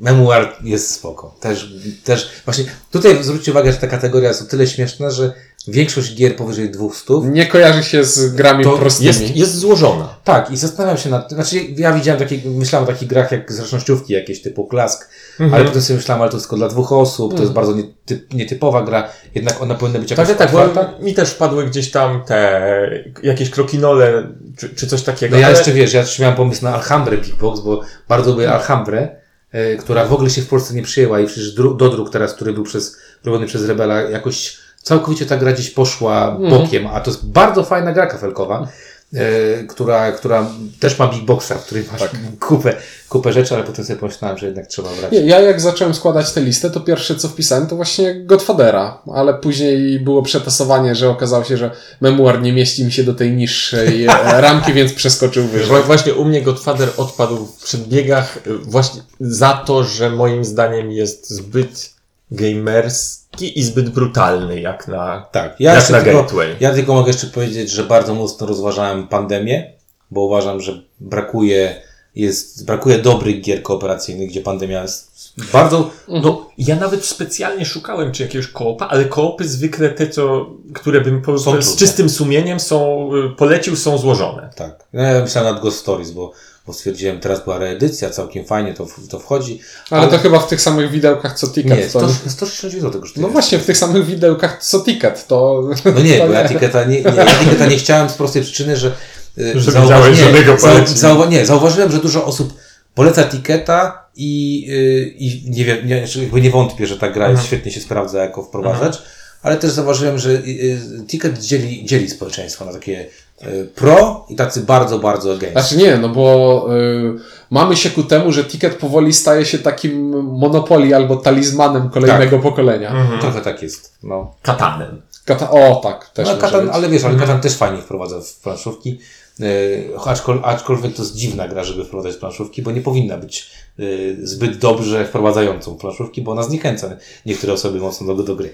Memoir jest spoko. Też, też, właśnie, tutaj zwróćcie uwagę, że ta kategoria jest o tyle śmieszna, że większość gier powyżej dwieście nie kojarzy się z grami prostymi. Jest, jest złożona. Tak, i zastanawiam się nad tym. Znaczy, ja widziałem takie, myślałem o takich grach jak zręcznościówki jakieś typu Klask, mhm. ale potem sobie myślałem, ale to jest tylko dla dwóch osób, mhm. to jest bardzo nietyp, nietypowa gra, jednak ona powinna być jakaś tak, tak, bo mi też wpadły gdzieś tam te jakieś krokinole, czy, czy coś takiego. No ja ale... jeszcze wiesz, ja też miałem pomysł na Alhambrę Big Box, bo bardzo lubię Alhambrę, która w ogóle się w Polsce nie przyjęła i przecież dru- dodruk teraz, który był przez, robiony przez Rebela, jakoś całkowicie ta gra gdzieś poszła bokiem, a to jest bardzo fajna gra kafelkowa, yy, która, która też ma big boxa, w której masz tak. kupę, kupę rzeczy, ale potem sobie pomyślałem, że jednak trzeba brać. Ja jak zacząłem składać tę listę, to pierwsze co wpisałem to właśnie Godfathera, ale później było przetasowanie, że okazało się, że Memoir nie mieści mi się do tej niższej ramki, więc przeskoczył wyżej. Właśnie u mnie Godfather odpadł w przedbiegach właśnie za to, że moim zdaniem jest zbyt gamerski i zbyt brutalny jak na, tak. ja jak na tylko, Gateway. Ja tylko mogę jeszcze powiedzieć, że bardzo mocno rozważałem Pandemię, bo uważam, że brakuje jest brakuje dobrych gier kooperacyjnych, gdzie Pandemia jest bardzo... No, ja nawet specjalnie szukałem czy jakiegoś koopa, ale koopy zwykle te, co, które bym po, z trudne. czystym sumieniem są polecił, są złożone. Tak. No, ja myślałem nad Ghost Stories, bo bo stwierdziłem, teraz była reedycja, całkiem fajnie to, to wchodzi. Ale, ale to chyba w tych samych widełkach co Ticket. Nie, to... sto sześćdziesiąt złotych kosztuje. No właśnie, w tych samych widełkach co Ticket, to... No nie, to bo ja Ticketa nie, nie, ja nie chciałem z prostej przyczyny, że... że zauważyłem, nie, zau, zau, nie, zauważyłem, że dużo osób poleca Ticketa i, i nie, wiem, nie, nie wątpię, że ta gra mhm. świetnie się sprawdza jako wprowadzacz, mhm. ale też zauważyłem, że Ticket dzieli, dzieli społeczeństwo na takie... pro i tacy bardzo, bardzo gęści. Znaczy nie, no bo y, mamy się ku temu, że Ticket powoli staje się takim Monopoly albo talizmanem kolejnego tak. pokolenia. Mhm. Trochę tak jest. No. Katanem. Kata- o, tak. też no, Katan, ale wiesz, ale mhm. Katan też fajnie wprowadza w planszówki. Y, aczkol- aczkolwiek to jest dziwna gra, żeby wprowadzać planszówki, bo nie powinna być y, zbyt dobrze wprowadzającą planszówki, bo ona zniechęca niektóre osoby mocno do, do gry.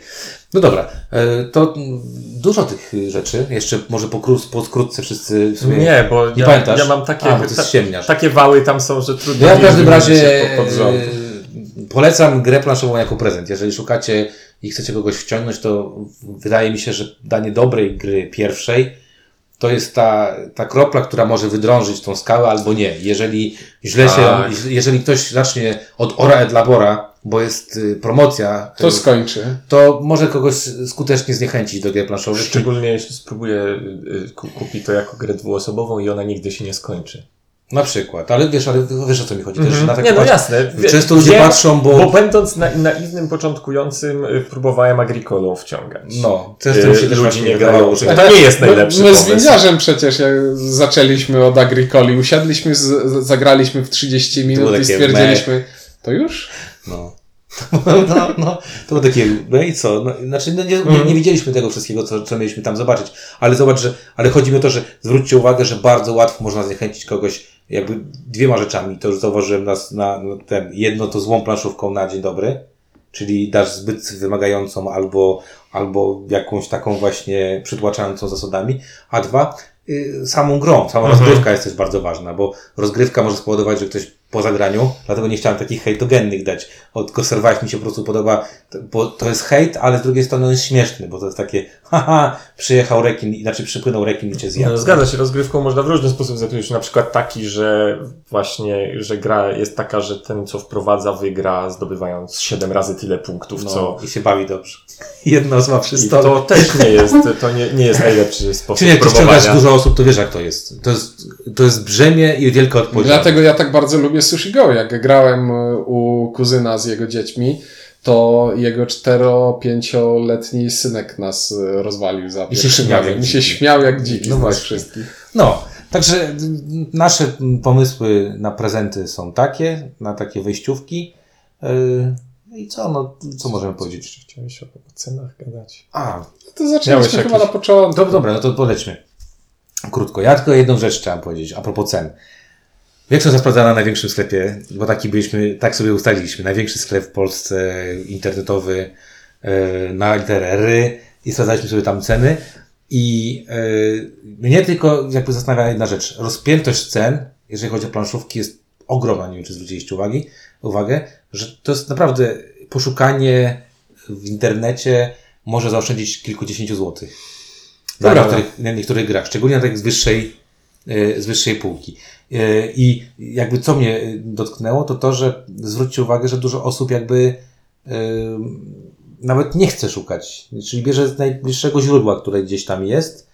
No dobra, y, to dużo tych rzeczy, jeszcze może pokró- pokrótce wszyscy w sumie nie, bo nie ja, pamiętasz. Ja mam takie, A, ta, takie wały tam są, że trudno. Ja w każdym razie pod, pod y, polecam grę planszową jako prezent. Jeżeli szukacie i chcecie kogoś wciągnąć, to wydaje mi się, że danie dobrej gry pierwszej to jest ta, ta kropla, która może wydrążyć tą skałę albo nie. Jeżeli źle się, tak. jeżeli ktoś zacznie od Ora et Labora, bo jest promocja, to skończy. To może kogoś skutecznie zniechęcić do gier planszowych. Szczególnie jeśli spróbuje kupić to jako grę dwuosobową i ona nigdy się nie skończy. Na przykład, ale wiesz, ale wiesz o co mi chodzi. Mm-hmm. Też na tak nie, no patrzę. Jasne. Często ludzie Wie, patrzą, bo... Bo będąc na, naiwnym początkującym, próbowałem Agricolą wciągać. No, często mi się też ludzi nie grało. Że... To nie jest najlepszy My, my z winiarzem przecież zaczęliśmy od Agricoli. Usiadliśmy, z, zagraliśmy w trzydzieści minut i stwierdziliśmy, me. to już? No. No, no, to było takie, no i co? No, znaczy, no nie, nie, nie widzieliśmy tego wszystkiego, co, co mieliśmy tam zobaczyć. Ale zobacz, że, ale chodzi mi o to, że zwróćcie uwagę, że bardzo łatwo można zniechęcić kogoś jakby dwiema rzeczami. To już zauważyłem nas na, na ten, jedno to złą planszówką na dzień dobry, czyli dasz zbyt wymagającą albo, albo jakąś taką właśnie przytłaczającą zasadami, a dwa, y, samą grą, sama mhm. rozgrywka jest też bardzo ważna, bo rozgrywka może spowodować, że ktoś po zagraniu, dlatego nie chciałem takich hejtogennych dać. Od Survive mi się po prostu podoba, bo to jest hejt, ale z drugiej strony on jest śmieszny, bo to jest takie haha, przyjechał rekin, znaczy przypłynął rekin i cię zjadł. No, zgadza się, rozgrywką można w różny sposób zakończyć, na przykład taki, że właśnie, że gra jest taka, że ten co wprowadza wygra zdobywając siedem razy tyle punktów, no, co... i się bawi dobrze. Jedna osoba przy stole. To też nie jest, to nie, nie jest najlepszy sposób Czyli jak promowania. Czyli dużo osób, to wiesz jak to jest. To jest, to jest brzemię i wielka odpowiedzialność. Dlatego ja tak bardzo lubię Sushi Go. Jak grałem u kuzyna z jego dziećmi, to jego cztero-pięcioletni synek nas rozwalił za pierwszym razem. Mi się śmiał jak dziki. No właśnie. Wszystkich. No, także nasze pomysły na prezenty są takie, na takie wyjściówki. I co, no, co możemy powiedzieć? Czy chciałeś o cenach gadać? A, to zaczęliśmy chyba jakieś... na początku. Dobra, no to polećmy. Krótko. Ja tylko jedną rzecz chciałem powiedzieć a propos cen. Większość jest sprawdzana na największym sklepie, bo taki byliśmy, tak sobie ustaliliśmy. Największy sklep w Polsce internetowy na litery i sprawdzaliśmy sobie tam ceny. I mnie tylko jakby zastanawia jedna rzecz. Rozpiętość cen, jeżeli chodzi o planszówki, jest ogromna, nie wiem czy zwróciliście uwagi, uwagę, że to jest naprawdę poszukanie w internecie może zaoszczędzić kilkudziesięciu złotych. Na niektórych, na niektórych grach, szczególnie na tak z wyższej, z wyższej półki. I jakby co mnie dotknęło, to to, że zwróćcie uwagę, że dużo osób jakby nawet nie chce szukać. Czyli bierze z najbliższego źródła, które gdzieś tam jest.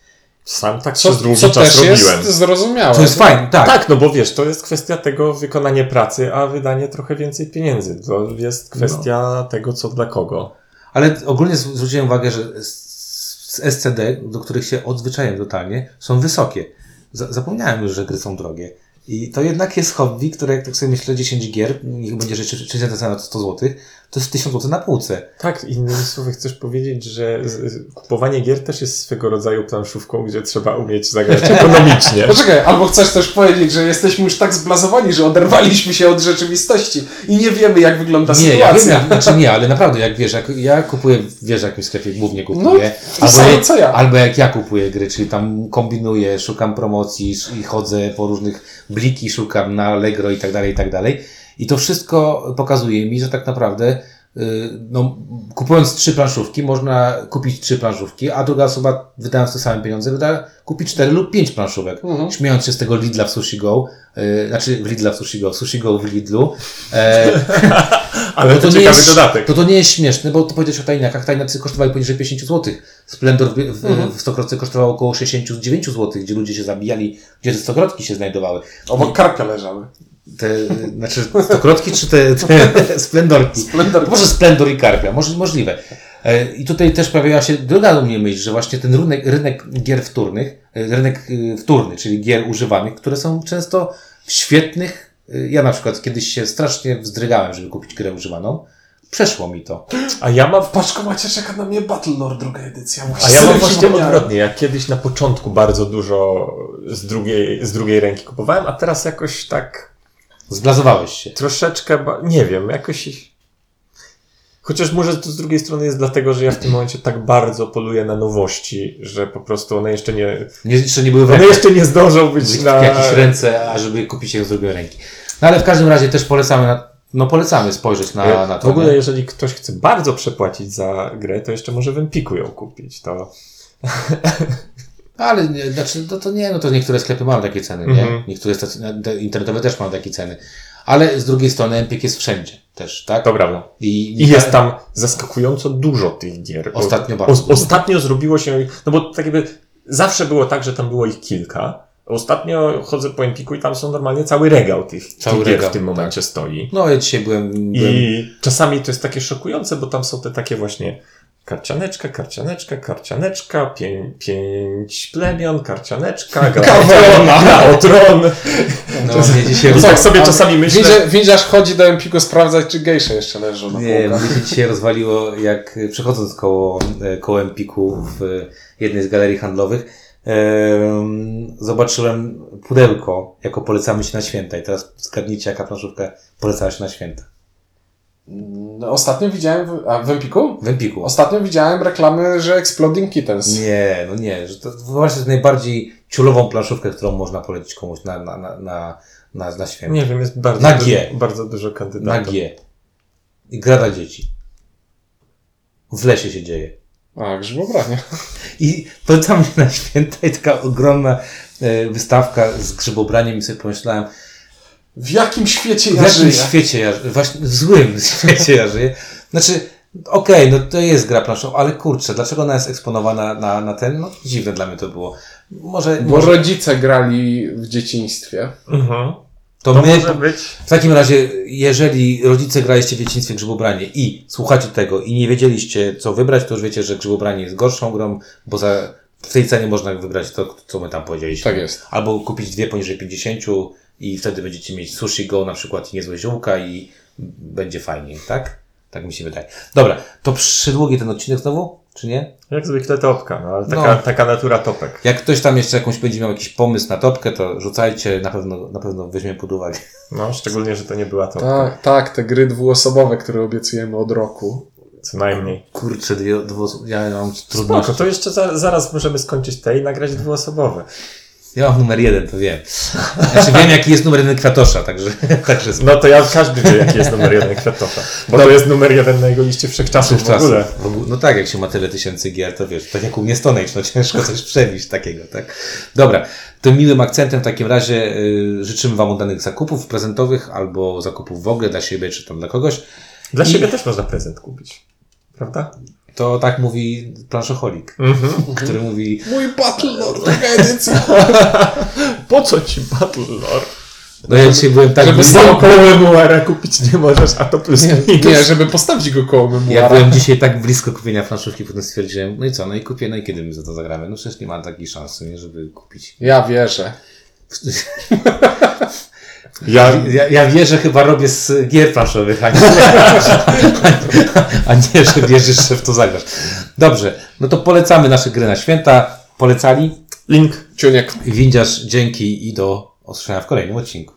Sam tak przez długi czas robiłem. Co też jest zrozumiałe. To jest fajne, tak. Tak, no bo wiesz, to jest kwestia tego wykonania pracy, a wydanie trochę więcej pieniędzy. To jest kwestia no. tego, co dla kogo. Ale ogólnie zwróciłem uwagę, że z S C D, do których się odzwyczaiłem totalnie, są wysokie. Zapomniałem już, że gry są drogie. I to jednak jest hobby, które jak tak sobie myślę, dziesięć gier, niech będzie rzeczywiście ta cena sto złotych, to jest tysiąc złotych na półce. Tak, innymi słowy chcesz powiedzieć, że kupowanie gier też jest swego rodzaju planszówką, gdzie trzeba umieć zagrać ekonomicznie. Poczekaj, albo chcesz też powiedzieć, że jesteśmy już tak zblazowani, że oderwaliśmy się od rzeczywistości i nie wiemy, jak wygląda nie, sytuacja. Ja wiem, znaczy nie, ale naprawdę, jak wiesz, jak ja kupuję, wiesz, w jakimś sklepie głównie kupuję, no, albo, same, co ja. albo jak ja kupuję gry, czyli tam kombinuję, szukam promocji i chodzę po różnych bliki, szukam na Allegro i tak dalej, i tak dalej. I to wszystko pokazuje mi, że tak naprawdę no, kupując trzy planszówki można kupić trzy planszówki, a druga osoba wydając te same pieniądze wyda kupić cztery lub pięć planszówek. Mhm. Śmiejąc się z tego Lidla w Sushi Go, yy, znaczy w Lidla w Sushi Go, Sushi Go w Lidlu. E, Ale to, to, to ciekawy jest, dodatek. To, to nie jest śmieszne, bo to powiedziałeś o tajniakach. Tajniacy kosztowali poniżej pięćdziesiąt złotych. Splendor w, w, mhm. w Stokrotce kosztowało około sześćdziesiąt dziewięć złotych, gdzie ludzie się zabijali, gdzie te stokrotki się znajdowały. Obok I... karpia leżały. Te, znaczy stokrotki czy te, te splendorki? Splendorki. Może splendor i karpia, może, możliwe. I tutaj też pojawiła się druga u mnie myśl, że właśnie ten rynek, rynek gier wtórnych, rynek wtórny, czyli gier używanych, które są często świetnych. Ja na przykład kiedyś się strasznie wzdrygałem, żeby kupić grę używaną. Przeszło mi to. A ja mam w paczkomacie czeka na mnie Battlelord druga edycja. Muszę A ja mam właśnie odwrotnie. Ja kiedyś na początku bardzo dużo z drugiej, z drugiej ręki kupowałem, a teraz jakoś tak zblazowałeś się. Troszeczkę, ba- nie wiem, jakoś... Chociaż może to z drugiej strony jest dlatego, że ja w tym momencie tak bardzo poluję na nowości, że po prostu one jeszcze nie... nie jeszcze nie były w One jeszcze nie zdążą być na... w jakieś ręce, ażeby kupić je z drugiej ręki. No ale w każdym razie też polecamy na... No polecamy spojrzeć na, na to. W ogóle nie? Jeżeli ktoś chce bardzo przepłacić za grę, to jeszcze może w Empiku ją kupić. To... Ale znaczy, to, to nie, no to niektóre sklepy mają takie ceny, nie? Mm-hmm. Niektóre stacje internetowe też mają takie ceny. Ale z drugiej strony Empik jest wszędzie też, tak? To prawda. I, I jest tam zaskakująco dużo tych gier. Ostatnio bardzo. O, ostatnio zrobiło się, no bo tak jakby zawsze było tak, że tam było ich kilka. Ostatnio chodzę po Empiku i tam są normalnie cały regał tych, cały tych regał, gier w tym momencie tak. stoi. No ja dzisiaj byłem, byłem... I czasami to jest takie szokujące, bo tam są te takie właśnie... Karcianeczka, karcianeczka, karcianeczka, pię- pięć plemion, karcianeczka, Gaona, Gaotron. No, dzisiaj... Tak sobie czasami myślę. Windziarz chodzi do Empiku sprawdzać, czy gejsze jeszcze leżą na półkach. Nie, mnie się rozwaliło, jak przechodząc koło, koło Empiku w jednej z galerii handlowych, Um, zobaczyłem pudełko, jako polecamy się na święta. I teraz zgadnijcie, jaka planszówka polecała się na święta. Ostatnio widziałem, w, a w Empiku? W Empiku. Ostatnio widziałem reklamy, że Exploding Kittens. Nie, no nie, że to właśnie najbardziej ciulową planszówkę, którą można polecić komuś na, na, na, na, na, na święta. Nie wiem, jest bardzo, na dużo, G. bardzo dużo kandydatów. Na G. I gra dla dzieci. W lesie się dzieje. A, Grzybobranie. I polecam mnie na święta i taka ogromna e, wystawka z Grzybobraniem i sobie pomyślałem, w jakim świecie ja żyję? W jakim żyję? świecie ja żyję? Właśnie w złym świecie ja żyję. Znaczy, okej, okay, no to jest gra planszowa, ale kurczę, dlaczego ona jest eksponowana na, na, na ten? No dziwne dla mnie to było. Może, Bo może... rodzice grali w dzieciństwie. Mhm. To, to my, może być. W takim razie, jeżeli rodzice graliście w dzieciństwie Grzybobranie i słuchacie tego i nie wiedzieliście, co wybrać, to już wiecie, że Grzybobranie jest gorszą grą, bo za, w tej cenie można wybrać to, co my tam powiedzieliśmy. Tak jest. Albo kupić dwie poniżej pięćdziesiąt i wtedy będziecie mieć Sushi Go na przykład i niezłe ziółka i będzie fajniej, tak? Tak mi się wydaje. Dobra, to przydługi ten odcinek znowu, czy nie? Jak zwykle topka, no, ale taka, no, taka natura topek. Jak ktoś tam jeszcze jakąś będzie miał jakiś pomysł na topkę, to rzucajcie, na pewno, na pewno weźmiemy pod uwagę. No, szczególnie, że to nie była topka. Tak, tak, te gry dwuosobowe, które obiecujemy od roku. Co najmniej. Kurczę, dwie, dwuosobowe, ja mam trudności. Spoko, to jeszcze za, zaraz możemy skończyć te i nagrać dwuosobowe. Ja mam numer jeden, to wiem. Znaczy wiem, jaki jest numer jeden Kwiatosza, także... także no to ja każdy wie, jaki jest numer jeden Kwiatosza. Bo no, to jest numer jeden na jego liście wszechczasów w ogóle. No tak, jak się ma tyle tysięcy gier, to wiesz, tak jak u mnie Stone Age, no ciężko coś przebić takiego, tak? Dobra, tym miłym akcentem w takim razie y, życzymy Wam udanych zakupów prezentowych albo zakupów w ogóle dla siebie, czy tam dla kogoś. Dla I... siebie też można prezent kupić, prawda? To tak mówi planszoholik, mm-hmm. który mówi... Mój Battlelord, taka edycja. Po co Ci Battlelord? No ja dzisiaj byłem tak... Żeby sam koło Memoara kupić nie możesz, a to plus nie, nie, żeby postawić go koło Memoara. Ja byłem dzisiaj tak blisko kupienia planszówki, potem stwierdziłem, no i co, no i kupię, no i kiedy my za to zagramy? No przecież nie mam takiej szansy, nie, żeby kupić. Ja wierzę. Ja, ja, ja wierzę, chyba robię z gier planszowych, a nie, a nie że wierzysz, że w to zagrasz. Dobrze, no to polecamy nasze gry na święta. Polecali Link, Ciuniek, Windziarz, dzięki i do usłyszenia w kolejnym odcinku.